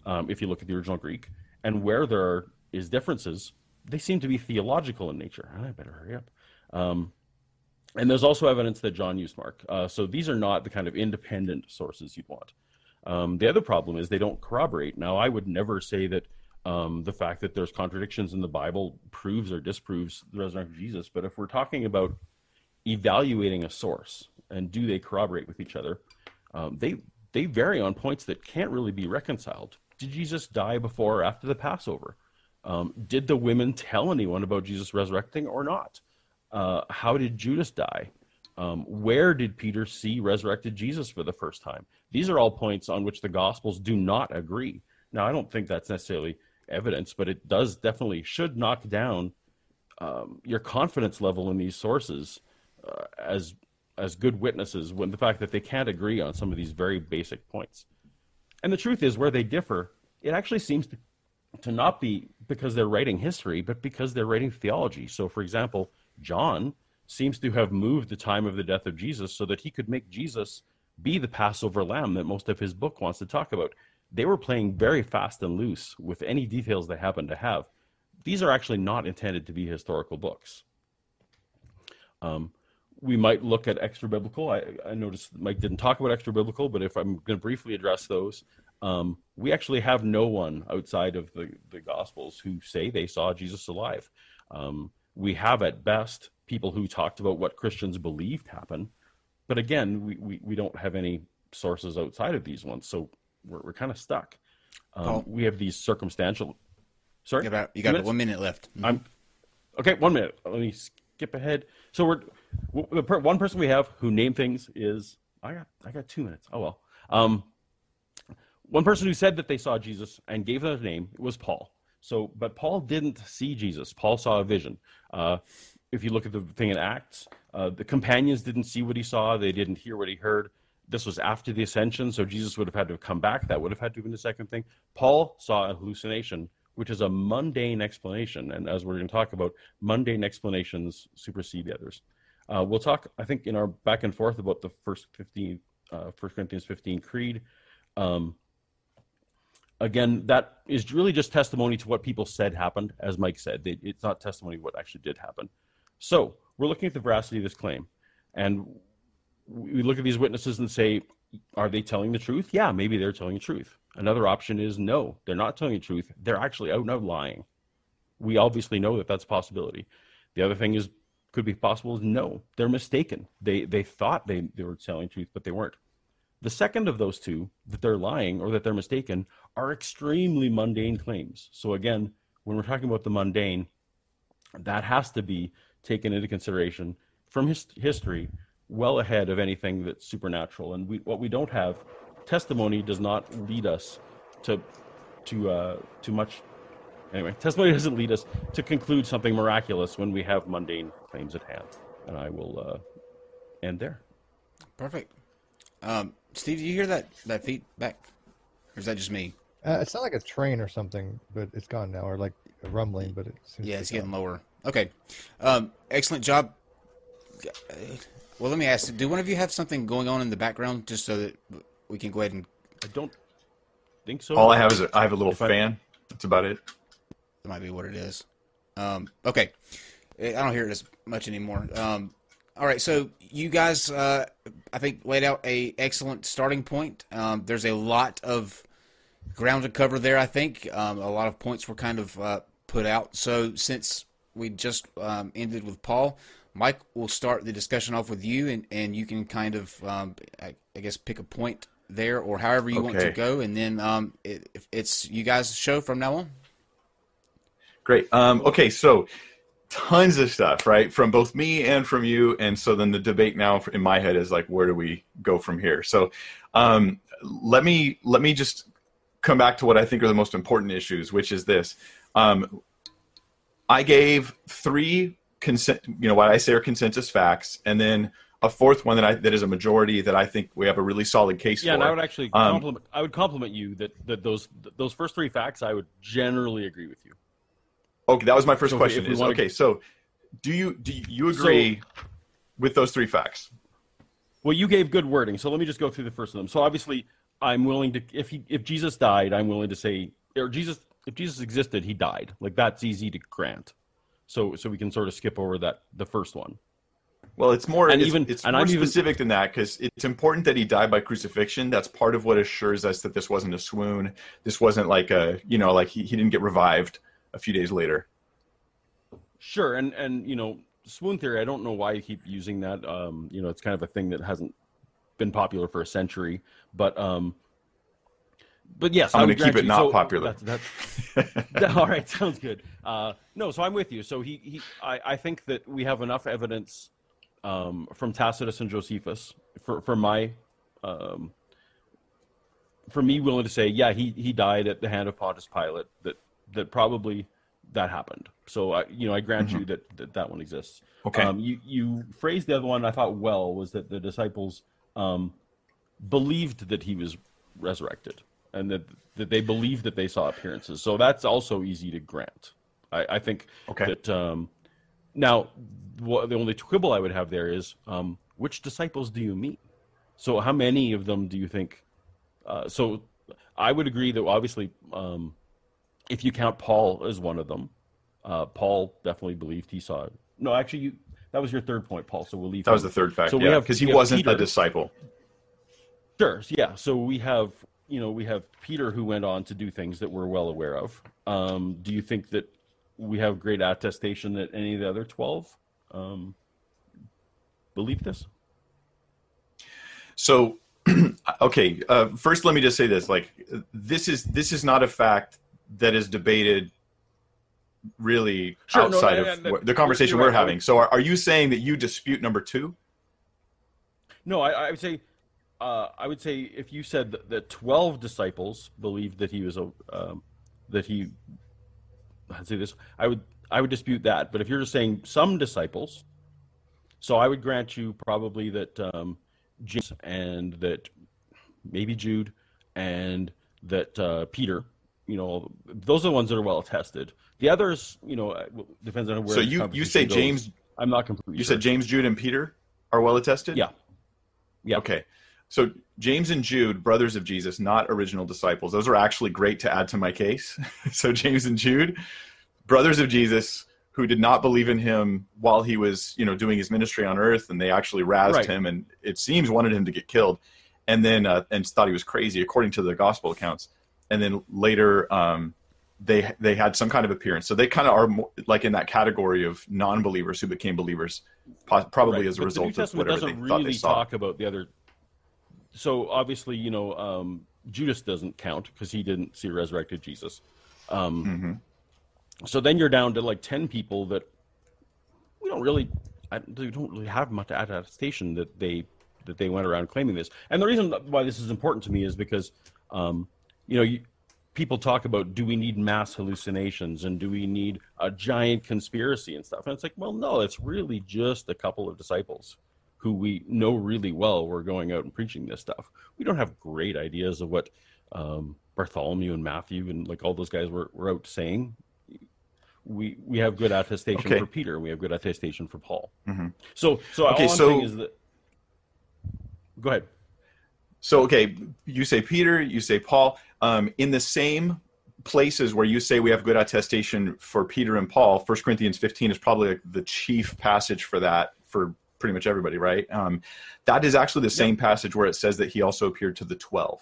um, if you look at the original Greek. And where there is differences, they seem to be theological in nature. I better hurry up. Um, and there's also evidence that John used Mark. Uh, so these are not the kind of independent sources you'd want. Um, the other problem is they don't corroborate. Now, I would never say that um, the fact that there's contradictions in the Bible proves or disproves the resurrection of Jesus. But if we're talking about evaluating a source and do they corroborate with each other, um, they, they vary on points that can't really be reconciled. Did Jesus die before or after the Passover? Um, did the women tell anyone about Jesus resurrecting or not? Uh, how did Judas die? Um, where did Peter see resurrected Jesus for the first time? These are all points on which the Gospels do not agree. Now, I don't think that's necessarily evidence, but it does definitely should knock down um, your confidence level in these sources uh, as as good witnesses when the fact that they can't agree on some of these very basic points. And the truth is, where they differ, it actually seems to, to not be because they're writing history, but because they're writing theology. So, for example, John seems to have moved the time of the death of Jesus so that he could make Jesus be the Passover lamb that most of his book wants to talk about. They were playing very fast and loose with any details they happen to have. These are actually not intended to be historical books. Um, we might look at extra-biblical. I, I noticed Mike didn't talk about extra-biblical, but if I'm going to briefly address those, um, we actually have no one outside of the, the Gospels who say they saw Jesus alive. Um, we have, at best, people who talked about what Christians believed happened, but again, we, we, we don't have any sources outside of these ones, so we're, we're kind of stuck. Um, oh. We have these circumstantial. Sorry, you got, you got one minute left. Mm-hmm. I'm okay. One minute. Let me skip ahead. So we're the per, one person we have who named things is I got. I got two minutes. Oh well. Um, one person who said that they saw Jesus and gave them a name was Paul. So, but Paul didn't see Jesus. Paul saw a vision. Uh, if you look at the thing in Acts, uh, the companions didn't see what he saw. They didn't hear what he heard. This was after the ascension, so Jesus would have had to have come back. That would have had to have been the second thing. Paul saw a hallucination, which is a mundane explanation. And as we're going to talk about, mundane explanations supersede the others. Uh, we'll talk, I think, in our back and forth about the first fifteen, uh, First Corinthians fifteen creed. Um, again, that is really just testimony to what people said happened. As Mike said, they, it's not testimony of what actually did happen. So we're looking at the veracity of this claim. And we look at these witnesses and say, are they telling the truth? Yeah, maybe they're telling the truth. Another option is no, they're not telling the truth. They're actually out and out lying. We obviously know that that's a possibility. The other thing is, could be possible is no, they're mistaken. They they thought they, they were telling the truth, but they weren't. The second of those two, that they're lying or that they're mistaken, are extremely mundane claims. So again, when we're talking about the mundane, that has to be taken into consideration from his, history well ahead of anything that's supernatural. And we, what we don't have, testimony does not lead us to to uh, to much. Anyway, testimony doesn't lead us to conclude something miraculous when we have mundane claims at hand. And I will uh, end there. Perfect. Um, Steve, do you hear that, that feedback? Or is that just me? Uh, it sounded like a train or something, but it's gone now, or like a rumbling, but it seems yeah, it's getting gone. Lower. Okay. Um, excellent job. Uh, Well, let me ask, do one of you have something going on in the background just so that we can go ahead and... I don't think so. All I have is a, I have a little if fan. I... That's about it. That might be what it is. Um, okay. I don't hear it as much anymore. Um, all right, so you guys, uh, I think, laid out a excellent starting point. Um, there's a lot of ground to cover there, I think. Um, a lot of points were kind of uh, put out. So since we just um, ended with Paul... Mike, we'll start the discussion off with you, and, and you can kind of, um, I, I guess, pick a point there or however you okay. want to go, and then um, it, it's you guys' show from now on. Great. Um, okay, so tons of stuff, right, from both me and from you, and so then the debate now in my head is like, where do we go from here? So um, let me let me just come back to what I think are the most important issues, which is this. Um, I gave three consent, you know, what I say are consensus facts, and then a fourth one that I that is a majority that I think we have a really solid case yeah, for. Yeah, and I would actually um, compliment, I would compliment you that that those those first three facts I would generally agree with you. Okay, that was my first so question. Is, okay, to... so do you do you agree so, with those three facts? Well, you gave good wording, so let me just go through the first of them. So obviously, I'm willing to if he if Jesus died, I'm willing to say, or Jesus if Jesus existed, he died. Like that's easy to grant. So, so we can sort of skip over that the first one. Well, it's more and it's, even it's and more I'm specific even, than that because it's important that he died by crucifixion. That's part of what assures us that this wasn't a swoon. This wasn't like a you know like he, he didn't get revived a few days later. Sure, and and you know swoon theory. I don't know why you keep using that. Um, you know, it's kind of a thing that hasn't been popular for a century. But um, but yes, I'm going to keep it not so, popular. That's, that's, that, all right, sounds good. Uh, no, so I'm with you. So he, he I, I think that we have enough evidence um, from Tacitus and Josephus for for my, um, for me willing to say, yeah, he he died at the hand of Pontius Pilate. That that probably that happened. So, I, you know, I grant mm-hmm. you that, that that one exists. Okay. Um, you, you phrased the other one I thought well, was that the disciples um, believed that he was resurrected and that, that they believed that they saw appearances. So that's also easy to grant. I, I think okay. that um, now wh- the only quibble I would have there is um, which disciples do you mean? So how many of them do you think? Uh, so I would agree that obviously um, if you count Paul as one of them, Uh, Paul definitely believed he saw it. No, actually, you, that was your third point, Paul. So we'll leave. That him. was the third fact. So yeah, because he wasn't Peter. a disciple. Sure. Yeah. So we have, you know, we have Peter who went on to do things that we're well aware of. Um, do you think that we have great attestation that any of the other twelve um, believe this? So, okay. Uh, first, let me just say this: like, this is this is not a fact that is debated. Really sure, outside no, no, no, no. of the conversation right. we're having. So are, are you saying that you dispute number two? No, I, I would say, uh, I would say if you said that, that twelve disciples believed that he was a, um, that he, I'd say this, I would, I would dispute that. But if you're just saying some disciples, so I would grant you probably that um, James and that maybe Jude and that uh, Peter, you know, those are the ones that are well attested. The others, you know, depends on where. So you, you say goes. James. I'm not completely. You sure. said James, Jude, and Peter are well attested? Yeah. Yeah. Okay. So James and Jude, brothers of Jesus, not original disciples. Those are actually great to add to my case. So James and Jude, brothers of Jesus, who did not believe in him while he was, you know, doing his ministry on earth, and they actually razzed right. him, and it seems wanted him to get killed, and then uh, and thought he was crazy, according to the gospel accounts, and then later. Um, They they had some kind of appearance, so they kind of are more, like in that category of non-believers who became believers, probably right. as a but result of whatever they really thought they saw. Talk about the other. So obviously, you know, um, Judas doesn't count because he didn't see resurrected Jesus. Um, mm-hmm. So then you're down to like ten people that we don't really, I, we don't really have much attestation that they that they went around claiming this. And the reason why this is important to me is because, um, you know, you. People talk about, do we need mass hallucinations and do we need a giant conspiracy and stuff? And it's like, well, no, it's really just a couple of disciples who we know really well were going out and preaching this stuff. We don't have great ideas of what um, Bartholomew and Matthew and like all those guys were, were out saying. We we have good attestation okay. for Peter. We have good attestation for Paul. Mm-hmm. So so okay, all I'm so... saying is that... Go ahead. So, okay, you say Peter, you say Paul. Um, in the same places where you say we have good attestation for Peter and Paul, First Corinthians fifteen is probably like the chief passage for that, for pretty much everybody, right? Um, that is actually the same yeah. passage where it says that he also appeared to the twelve.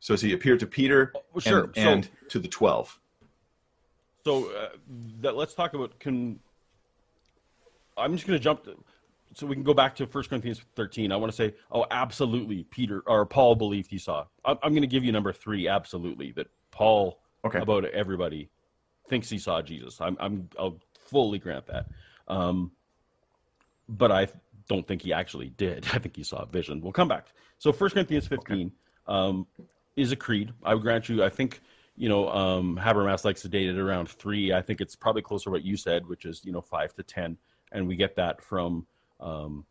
So, so he appeared to Peter well, sure. and, so, and to the twelve. So uh, that, let's talk about, can, I'm just going to jump to, so we can go back to First Corinthians thirteen. I want to say, oh, absolutely, Peter or Paul believed he saw. I'm, I'm going to give you number three, absolutely, that Paul, okay. about everybody, thinks he saw Jesus. I'm, I'm, I'll fully grant that. Um, but I don't think he actually did. I think he saw a vision. We'll come back. So First Corinthians fifteen okay. um, is a creed. I would grant you, I think, you know, um, Habermas likes to date it around three. I think it's probably closer to what you said, which is, you know, five to ten. And we get that from... Um,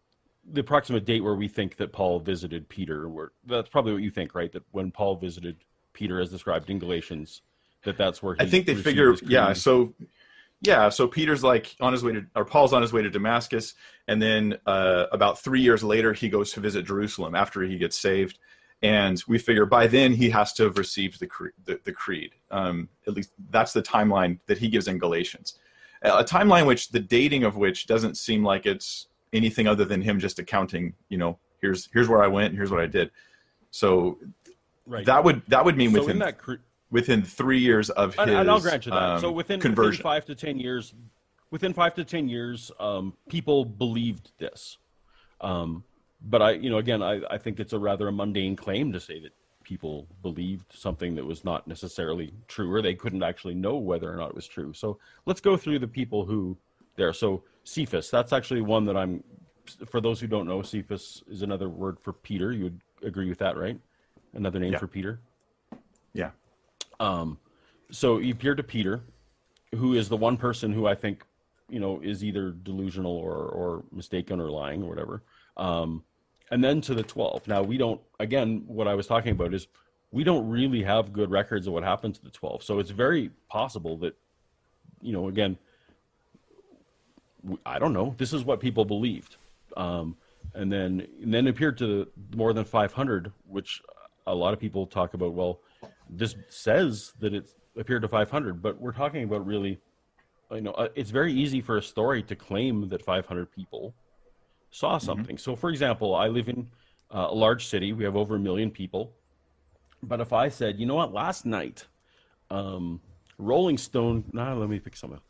the approximate date where we think that Paul visited Peter, where, that's probably what you think, right? That when Paul visited Peter, as described in Galatians, that that's where he I think they figure, yeah. So, yeah, so Peter's like on his way to, or Paul's on his way to Damascus, and then uh, about three years later, he goes to visit Jerusalem after he gets saved, and we figure by then he has to have received the cre- the, the creed. Um, at least that's the timeline that he gives in Galatians, a timeline which the dating of which doesn't seem like it's anything other than him just accounting, you know, here's here's where I went, here's what I did. So right. that would that would mean so within that cre- within three years of and, his and I'll grant you that. Um, so within, conversion. within five to ten years, within five to ten years, um, people believed this. Um, but I, you know, again, I, I think it's a rather a mundane claim to say that people believed something that was not necessarily true, or they couldn't actually know whether or not it was true. So let's go through the people who there. So. Cephas, that's actually one that I'm, for those who don't know, Cephas is another word for Peter. You would agree with that, right? Another name yeah. for Peter? Yeah. Um, so he appeared to Peter, who is the one person who I think, you know, is either delusional or, or mistaken or lying or whatever. Um, and then to the twelve. Now, we don't, again, what I was talking about is we don't really have good records of what happened to the twelve. So it's very possible that, you know, again, I don't know, this is what people believed. Um, and then, and then it appeared to more than five hundred, which a lot of people talk about, well, this says that it appeared to five hundred, but we're talking about really, you know, it's very easy for a story to claim that five hundred people saw something. Mm-hmm. So for example, I live in uh, a large city, we have over a million people. But if I said, you know what, last night, um, Rolling Stone, nah, let me pick something up.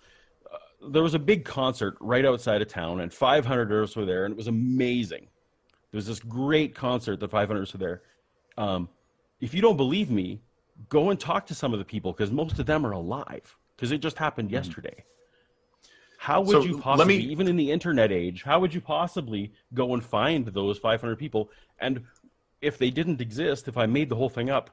Uh, there was a big concert right outside of town and five hundreders were there and it was amazing. There was this great concert, the five hundreders were there. Um, if you don't believe me, go and talk to some of the people because most of them are alive because it just happened mm-hmm. yesterday. How would so you possibly, me... even in the internet age, how would you possibly go and find those five hundred people? And if they didn't exist, if I made the whole thing up,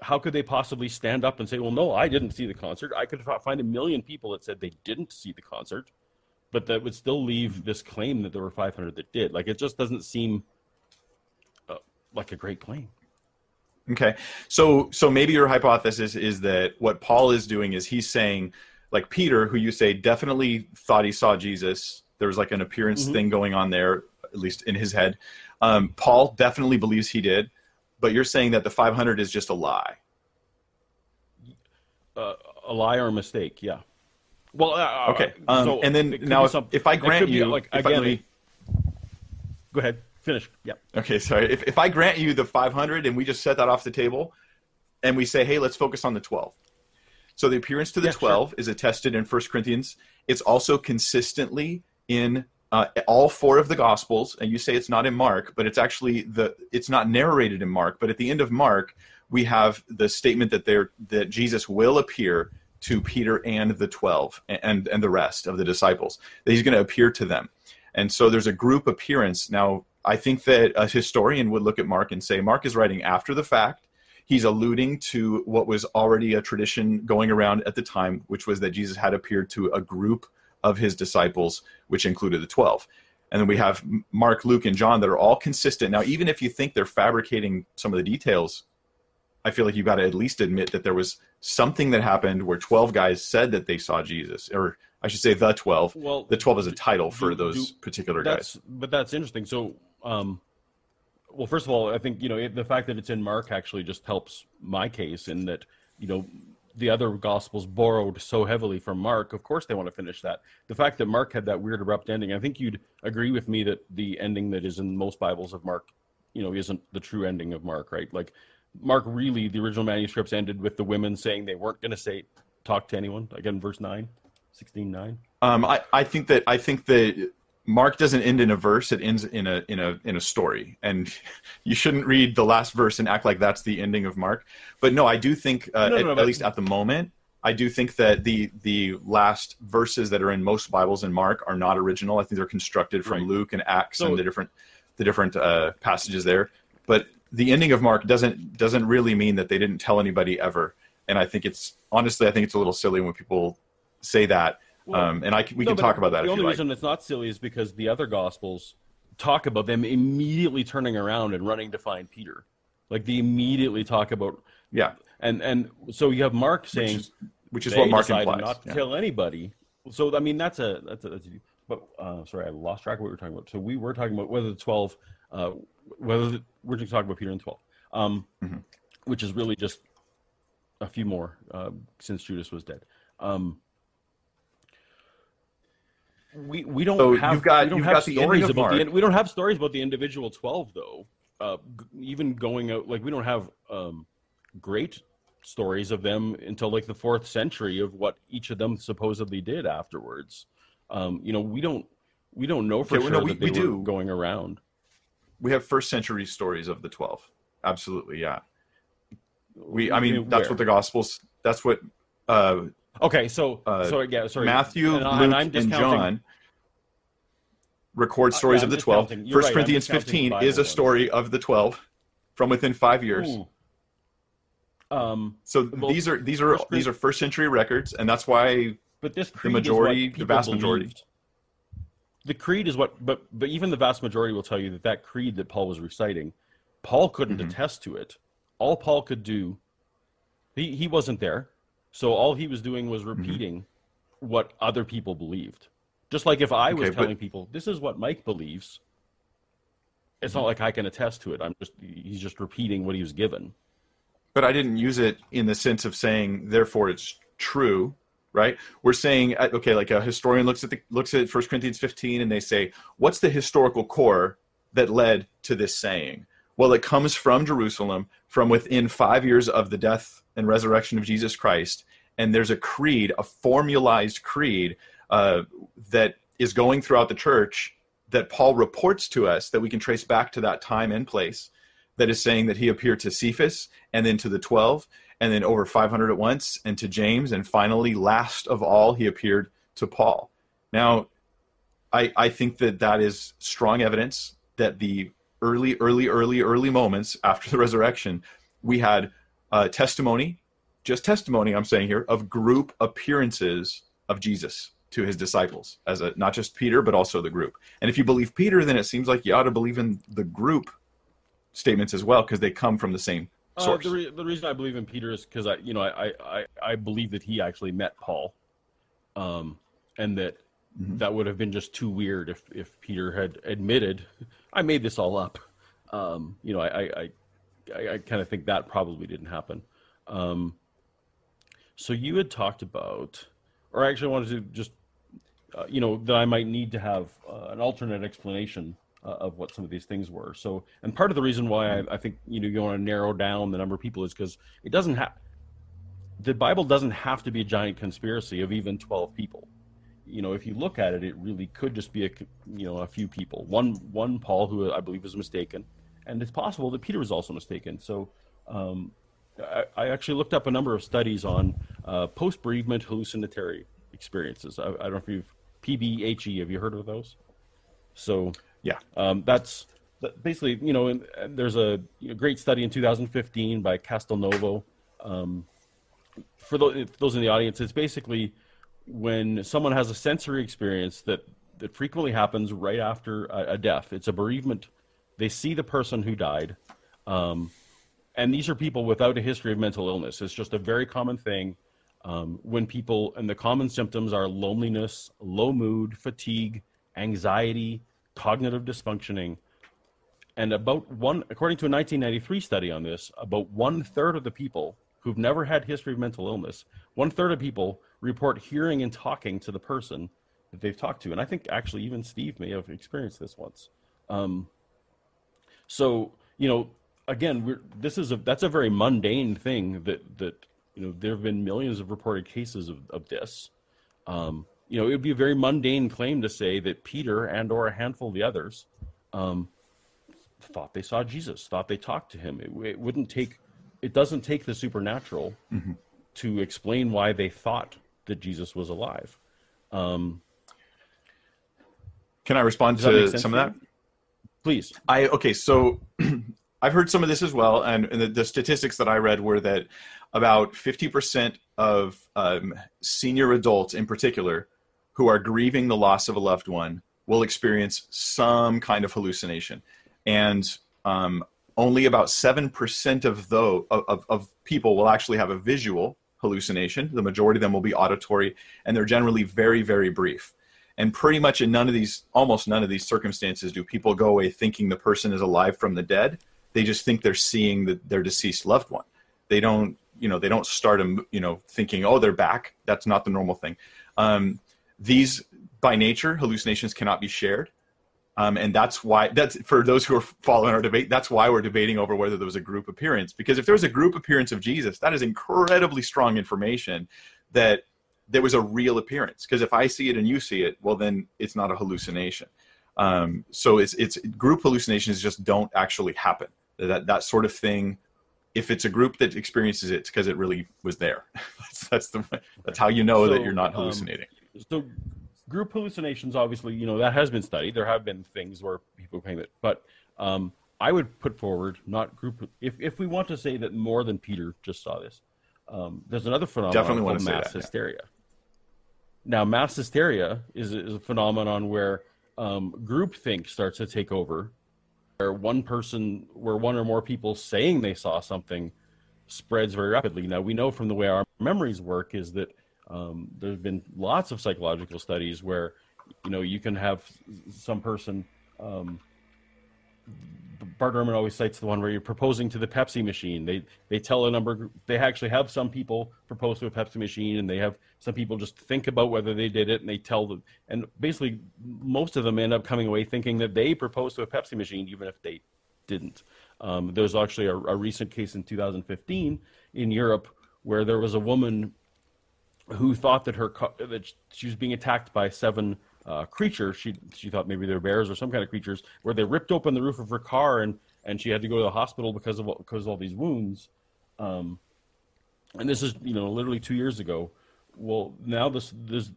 how could they possibly stand up and say, well, no, I didn't see the concert. I could find a million people that said they didn't see the concert, but that would still leave this claim that there were five hundred that did. Like, it just doesn't seem uh, like a great claim. Okay. So, so maybe your hypothesis is that what Paul is doing is he's saying, like Peter, who you say definitely thought he saw Jesus. There was like an appearance mm-hmm. thing going on there, at least in his head. Um, Paul definitely believes he did, but you're saying that the five hundred is just a lie. Uh, a lie or a mistake. Yeah. Well, uh, okay. Um, so and then now if, some, if I grant you, be, like, again, I, me, go ahead, finish. Yeah. Okay. Sorry. If, if I grant you the five hundred and we just set that off the table and we say, hey, let's focus on the twelve. So the appearance to the yeah, twelve sure. is attested in First Corinthians. It's also consistently in Uh, all four of the Gospels, and you say it's not in Mark, but it's actually the it's not narrated in Mark. But at the end of Mark, we have the statement that there that Jesus will appear to Peter and the twelve and and the rest of the disciples. That he's going to appear to them, and so there's a group appearance. Now, I think that a historian would look at Mark and say Mark is writing after the fact. He's alluding to what was already a tradition going around at the time, which was that Jesus had appeared to a group of his disciples, which included the twelve. And then we have Mark, Luke, and John that are all consistent. Now, even if you think they're fabricating some of the details, I feel like you've got to at least admit that there was something that happened where twelve guys said that they saw Jesus, or I should say the twelve. Well, the twelve is a title for do, those do, particular guys. But that's interesting. So, um, well, first of all, I think, you know, it, the fact that it's in Mark actually just helps my case in that, you know, the other Gospels borrowed so heavily from Mark, of course they want to finish that. The fact that Mark had that weird abrupt ending, I think you'd agree with me that the ending that is in most Bibles of Mark, you know, isn't the true ending of Mark, right? Like Mark really, the original manuscripts ended with the women saying they weren't going to say, talk to anyone, again, verse nine, sixteen nine. Um, I, I think that, I think that Mark doesn't end in a verse, it ends in a, in a, in a story. And you shouldn't read the last verse and act like that's the ending of Mark. But no, I do think, uh, no, no, at, no, at least at the moment, I do think that the, the last verses that are in most Bibles in Mark are not original. I think they're constructed from right. Luke and Acts so, and the different, the different uh, passages there. But the ending of Mark doesn't, doesn't really mean that they didn't tell anybody ever. And I think it's, honestly, I think it's a little silly when people say that. Well, um, and I, we no, can talk about that if you like. The only reason it's not silly is because the other Gospels talk about them immediately turning around and running to find Peter. Like they immediately talk about... Yeah. And and so you have Mark saying... Which is, which is what Mark implies. Not to yeah. tell anybody. So, I mean, that's a... That's a, that's a but uh, sorry, I lost track of what we were talking about. So we were talking about whether the twelve... Uh, whether the, we're going to talk about Peter and twelve, um, mm-hmm. which is really just a few more uh, since Judas was dead. Um We we don't so have you've got, we don't you've have got stories the about the we don't have stories about the individual twelve though. Uh, g- even going out like we don't have um, great stories of them until like the fourth century of what each of them supposedly did afterwards. Um, you know we don't we don't know for okay, sure no, we, that they we were do. going around. We have first century stories of the twelve. Absolutely, yeah. We I mean Where? that's what the Gospels. That's what. Uh, Okay, so uh, sorry, yeah, sorry. Matthew, and, uh, Luke, and, I'm and John record stories uh, yeah, of the twelve. First right, Corinthians fifteen is a story of the twelve from within five years. Ooh. Um, so well, these are these are first these are first century records, and that's why But this creed, the majority, is what the vast believed. majority. The creed is what, but but even the vast majority will tell you that that creed that Paul was reciting, Paul couldn't mm-hmm. attest to it. All Paul could do, he he wasn't there, so all he was doing was repeating mm-hmm. what other people believed. Just like if I was okay, telling but... people, this is what Mike believes. It's mm-hmm. not like I can attest to it. I'm just he's just repeating what he was given. But I didn't use it in the sense of saying, therefore it's true, right? We're saying, okay, like a historian looks at the, looks at First Corinthians fifteen and they say, what's the historical core that led to this saying? Well, it comes from Jerusalem, from within five years of the death and resurrection of Jesus Christ. And there's a creed, a formalized creed uh, that is going throughout the church that Paul reports to us that we can trace back to that time and place. That is saying that he appeared to Cephas and then to the twelve and then over five hundred at once and to James. And finally, last of all, he appeared to Paul. Now, I, I think that that is strong evidence that the early, early, early, early moments after the resurrection, we had uh, testimony, just testimony, I'm saying here, of group appearances of Jesus to his disciples, as a, not just Peter, but also the group. And if you believe Peter, then it seems like you ought to believe in the group statements as well, because they come from the same source. Uh, the, re- the reason I believe in Peter is because I, you know, I, I, I believe that he actually met Paul, um, and that mm-hmm. that would have been just too weird if, if Peter had admitted, I made this all up. Um, you know, I, I, I, I kind of think that probably didn't happen. Um, so you had talked about, or I actually wanted to just, uh, you know, that I might need to have uh, an alternate explanation of what some of these things were. So, and part of the reason why I, I think, you know, you want to narrow down the number of people is because it doesn't have, the Bible doesn't have to be a giant conspiracy of even twelve people. You know, if you look at it, it really could just be a, you know, a few people. One, one Paul, who I believe was mistaken, and it's possible that Peter was also mistaken. So um, I, I actually looked up a number of studies on uh, post-bereavement hallucinatory experiences. I, I don't know if you've, P B H E, have you heard of those? So... Yeah, um, that's basically, you know, in, there's a, a great study in two thousand fifteen by Castelnovo. Um, for, those, for those in the audience, it's basically when someone has a sensory experience that, that frequently happens right after a, a death. It's a bereavement. They see the person who died. Um, and these are people without a history of mental illness. It's just a very common thing um, when people, and the common symptoms are loneliness, low mood, fatigue, anxiety, cognitive dysfunctioning, and about one, according to a nineteen ninety-three study on this, about one third of the people who've never had history of mental illness, one third of people report hearing and talking to the person that they've talked to. And I think actually even Steve may have experienced this once. Um, so, you know, again, we're, this is a, that's a very mundane thing that, that, you know, there've been millions of reported cases of, of this, um, you know, it would be a very mundane claim to say that Peter and or a handful of the others um, thought they saw Jesus, thought they talked to him. It, it wouldn't take, it doesn't take the supernatural mm-hmm. to explain why they thought that Jesus was alive. Um, Can I respond to some of that? Please. I okay, so I've heard some of this as well, and, and the, the statistics that I read were that about fifty percent of um, senior adults in particular who are grieving the loss of a loved one will experience some kind of hallucination. And um, only about seven percent of, those, of of people will actually have a visual hallucination. The majority of them will be auditory, and they're generally very, very brief. And pretty much in none of these, almost none of these circumstances do people go away thinking the person is alive from the dead. They just think they're seeing the, their deceased loved one. They don't, you know, they don't start, you know, thinking, oh, they're back. That's not the normal thing. Um, These, by nature, hallucinations cannot be shared. Um, and that's why, that's for those who are following our debate, that's why we're debating over whether there was a group appearance. Because if there was a group appearance of Jesus, that is incredibly strong information that there was a real appearance. Because if I see it and you see it, well, then it's not a hallucination. Um, so it's it's group hallucinations just don't actually happen. That that sort of thing, if it's a group that experiences it, it's because it really was there. that's that's the that's how you know so, that you're not hallucinating. Um, So group hallucinations, obviously, you know, that has been studied. There have been things where people claim it. But um, I would put forward not group. If if we want to say that more than Peter just saw this, um, there's another phenomenon Definitely called mass that, hysteria. Yeah. Now, mass hysteria is, is a phenomenon where um, groupthink starts to take over, where one person, where one or more people saying they saw something spreads very rapidly. Now, we know from the way our memories work is that um, there have been lots of psychological studies where, you know, you can have some person, um, Bart Ehrman always cites the one where you're proposing to the Pepsi machine. They they tell a number, they actually have some people propose to a Pepsi machine, and they have some people just think about whether they did it, and they tell them, and basically most of them end up coming away thinking that they proposed to a Pepsi machine, even if they didn't. Um, there's actually a, a recent case in two thousand fifteen in Europe where there was a woman who thought that her that she was being attacked by seven uh, creatures. She she thought maybe they were bears or some kind of creatures, where they ripped open the roof of her car, and and she had to go to the hospital because of because of all these wounds. Um, and this is you know literally two years ago. Well, now this this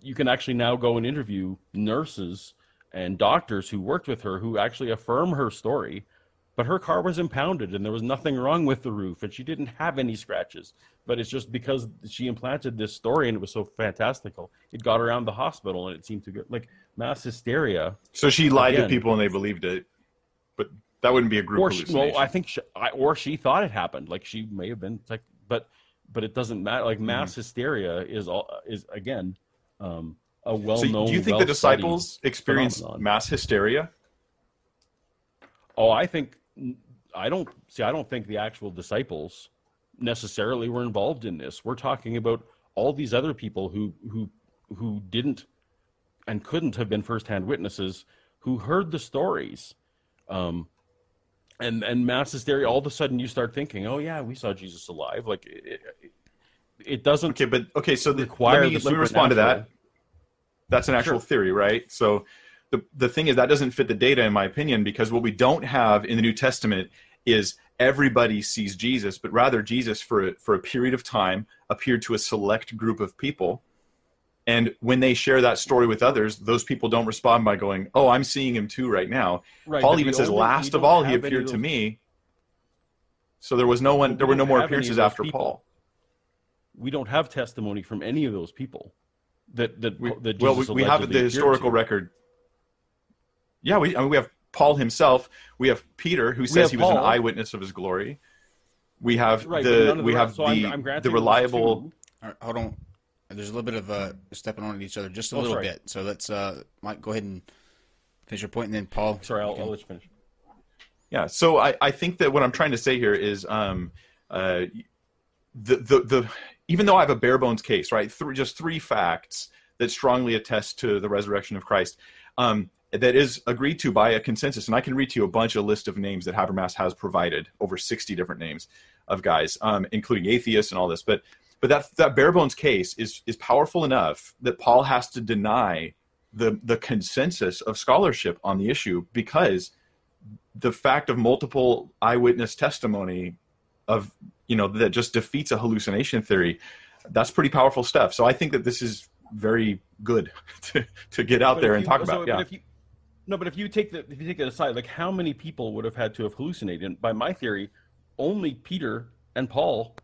you can actually now go and interview nurses and doctors who worked with her who actually affirm her story. But her car was impounded, and there was nothing wrong with the roof, and she didn't have any scratches. But it's just because she implanted this story, and it was so fantastical, it got around the hospital, and it seemed to get like mass hysteria. So she lied again to people, and they believed it. But that wouldn't be a group or she, hallucination. Well, I think, she, I, or she thought it happened. Like she may have been, like, but but it doesn't matter. Like mass mm-hmm. hysteria is all is again um, a well-known. So do you think the disciples experienced phenomenon. mass hysteria? Oh, I think. I don't see, I don't think the actual disciples necessarily were involved in this. We're talking about all these other people who, who, who didn't and couldn't have been firsthand witnesses who heard the stories. Um, and, and mass hysteria, all of a sudden you start thinking, oh yeah, we saw Jesus alive. Like it, it, it doesn't. Okay. But okay. So the, require let, me, the let me respond to that. That's an actual sure. theory, right? So The, the thing is, that doesn't fit the data, in my opinion, because what we don't have in the New Testament is everybody sees Jesus, but rather Jesus, for a, for a period of time, appeared to a select group of people. And when they share that story with others, those people don't respond by going, oh, I'm seeing him too right now. Right, Paul even says, only, last of all, he appeared to me. So there was no one, there were no more appearances after people. Paul. We don't have testimony from any of those people that, that, we, that Jesus well, we, we have the historical to. record. Yeah, we, I mean, we have Paul himself. We have Peter, who says he was Paul. an eyewitness of his glory. We have right, the we have so the, I'm, I'm the reliable. Right, hold on, there's a little bit of uh, stepping on each other, just a oh, little sorry. bit. So let's, uh, Mike, go ahead and finish your point, and then Paul. Sorry, I'll, I'll let you finish. Yeah, so I, I think that what I'm trying to say here is um, uh, the the the even though I have a bare bones case, right? Three, just three facts that strongly attest to the resurrection of Christ. Um, that is agreed to by a consensus. And I can read to you a bunch of list of names that Habermas has provided, over sixty different names of guys, um, including atheists and all this. But but that that bare bones case is is powerful enough that Paul has to deny the the consensus of scholarship on the issue, because the fact of multiple eyewitness testimony of, you know, that just defeats a hallucination theory, that's pretty powerful stuff. So I think that this is very good to, to get out but there and you, talk about. So, yeah. But if you, No, but if you take the if you take that aside, like how many people would have had to have hallucinated? And by my theory, only Peter and Paul.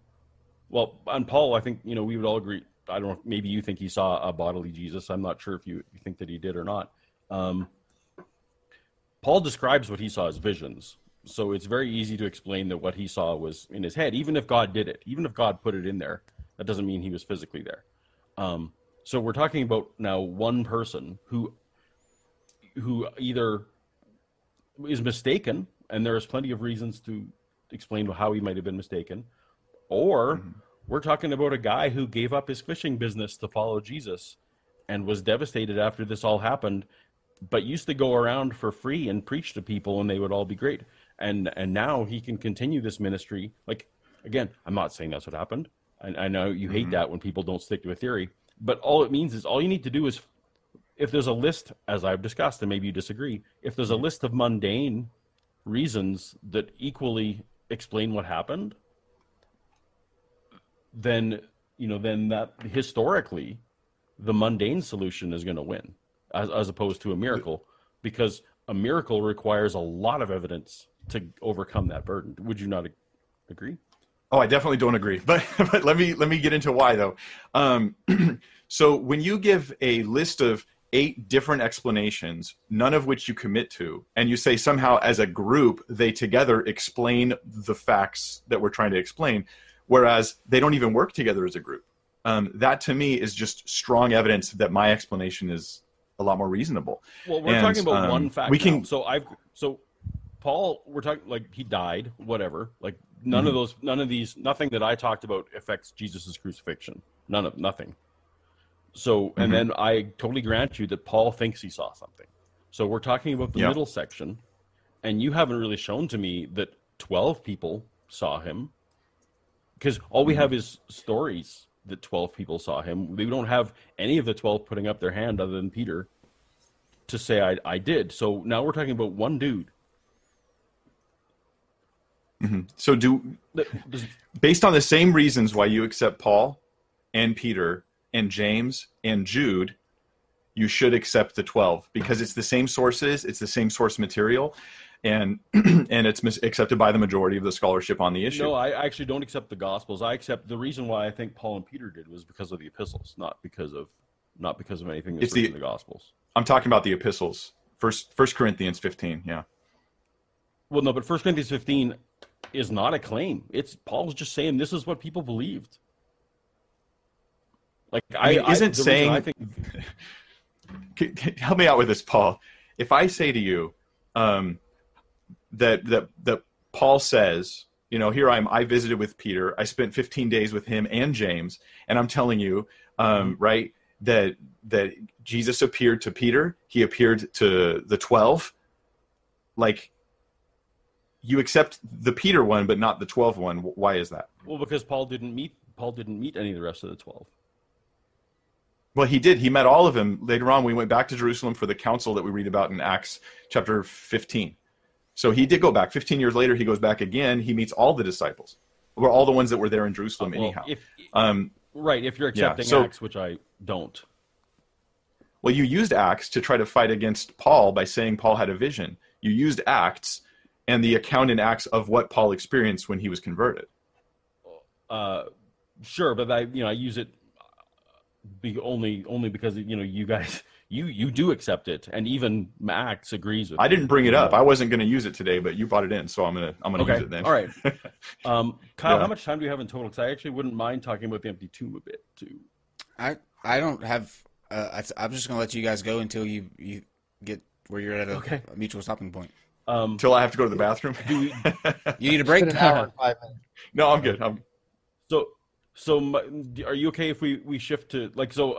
Well, on Paul, I think you know we would all agree. I don't know. Maybe you think he saw a bodily Jesus. I'm not sure if you think that he did or not. Um, Paul describes what he saw as visions, so it's very easy to explain that what he saw was in his head. Even if God did it, even if God put it in there, that doesn't mean he was physically there. Um, so we're talking about now one person who. who either is mistaken, and there is plenty of reasons to explain how he might have been mistaken, or mm-hmm. we're talking about a guy who gave up his fishing business to follow Jesus and was devastated after this all happened, but used to go around for free and preach to people, and they would all be great. And and now he can continue this ministry. Like, again, I'm not saying that's what happened. I, I know you mm-hmm. hate that when people don't stick to a theory, but all it means is all you need to do is if there's a list, as I've discussed, and maybe you disagree, if there's a list of mundane reasons that equally explain what happened, then, you know, then that historically the mundane solution is going to win as, as opposed to a miracle, because a miracle requires a lot of evidence to overcome that burden. Would you not agree? Oh, I definitely don't agree, but, but let me let me get into why though. Um, so when you give a list of eight different explanations, none of which you commit to, and you say somehow as a group, they together explain the facts that we're trying to explain, whereas they don't even work together as a group. Um, that to me is just strong evidence that my explanation is a lot more reasonable. Well, we're and, talking about um, one fact. We can, so I've, so Paul, we're talking like he died, whatever, like none mm-hmm. of those, none of these, nothing that I talked about affects Jesus's crucifixion. None of nothing. So, and mm-hmm. then I totally grant you that Paul thinks he saw something. So we're talking about the yeah. middle section, and you haven't really shown to me that twelve people saw him, because all we mm-hmm. have is stories that twelve people saw him. We don't have any of the twelve putting up their hand other than Peter to say, I, I did. So now we're talking about one dude. Mm-hmm. So do, based on the same reasons why you accept Paul and Peter and James and Jude, you should accept the twelve, because it's the same sources, it's the same source material, and and it's mis- accepted by the majority of the scholarship on the issue. No, I actually don't accept the Gospels. I accept the reason why I think Paul and Peter did was because of the epistles, not because of not because of anything that's it's written the, in the Gospels. I'm talking about the epistles. First, First Corinthians fifteen, yeah. Well, no, but First Corinthians fifteen is not a claim. It's Paul's just saying this is what people believed. Like I, I mean, isn't I, saying. I think... Help me out with this, Paul. If I say to you um, that that that Paul says, you know, here I am. I visited with Peter. I spent fifteen days with him and James, and I'm telling you, um, mm-hmm. right, that that Jesus appeared to Peter. He appeared to the twelve. Like, you accept the Peter one, but not the twelve one. Why is that? Well, because Paul didn't meet Paul didn't meet any of the rest of the twelve. Well, he did. He met all of them. Later on, we went back to Jerusalem for the council that we read about in Acts chapter fifteen. So he did go back. fifteen years later, he goes back again. He meets all the disciples, or all the ones that were there in Jerusalem uh, well, anyhow. If, um, right, if you're accepting yeah, so, Acts, which I don't. Well, you used Acts to try to fight against Paul by saying Paul had a vision. You used Acts and the account in Acts of what Paul experienced when he was converted. Uh, sure, but I, you know, I use it Be only only because, you know, you guys you you do accept it, and even Max agrees with. I didn't bring it up. I wasn't going to use it today, but you brought it in, so I'm gonna I'm gonna okay. use it then. All right, um, Kyle, yeah. how much time do you have in total? Because I actually wouldn't mind talking about the empty tomb a bit too. I I don't have. Uh, I, I'm just gonna let you guys go until you, you get where you're at a, okay. a mutual stopping point. Um, until I have to go to the bathroom. We, you need a break. An hour and five minutes. No, I'm good. I'm. So. So, my, are you okay if we, we shift to, like, so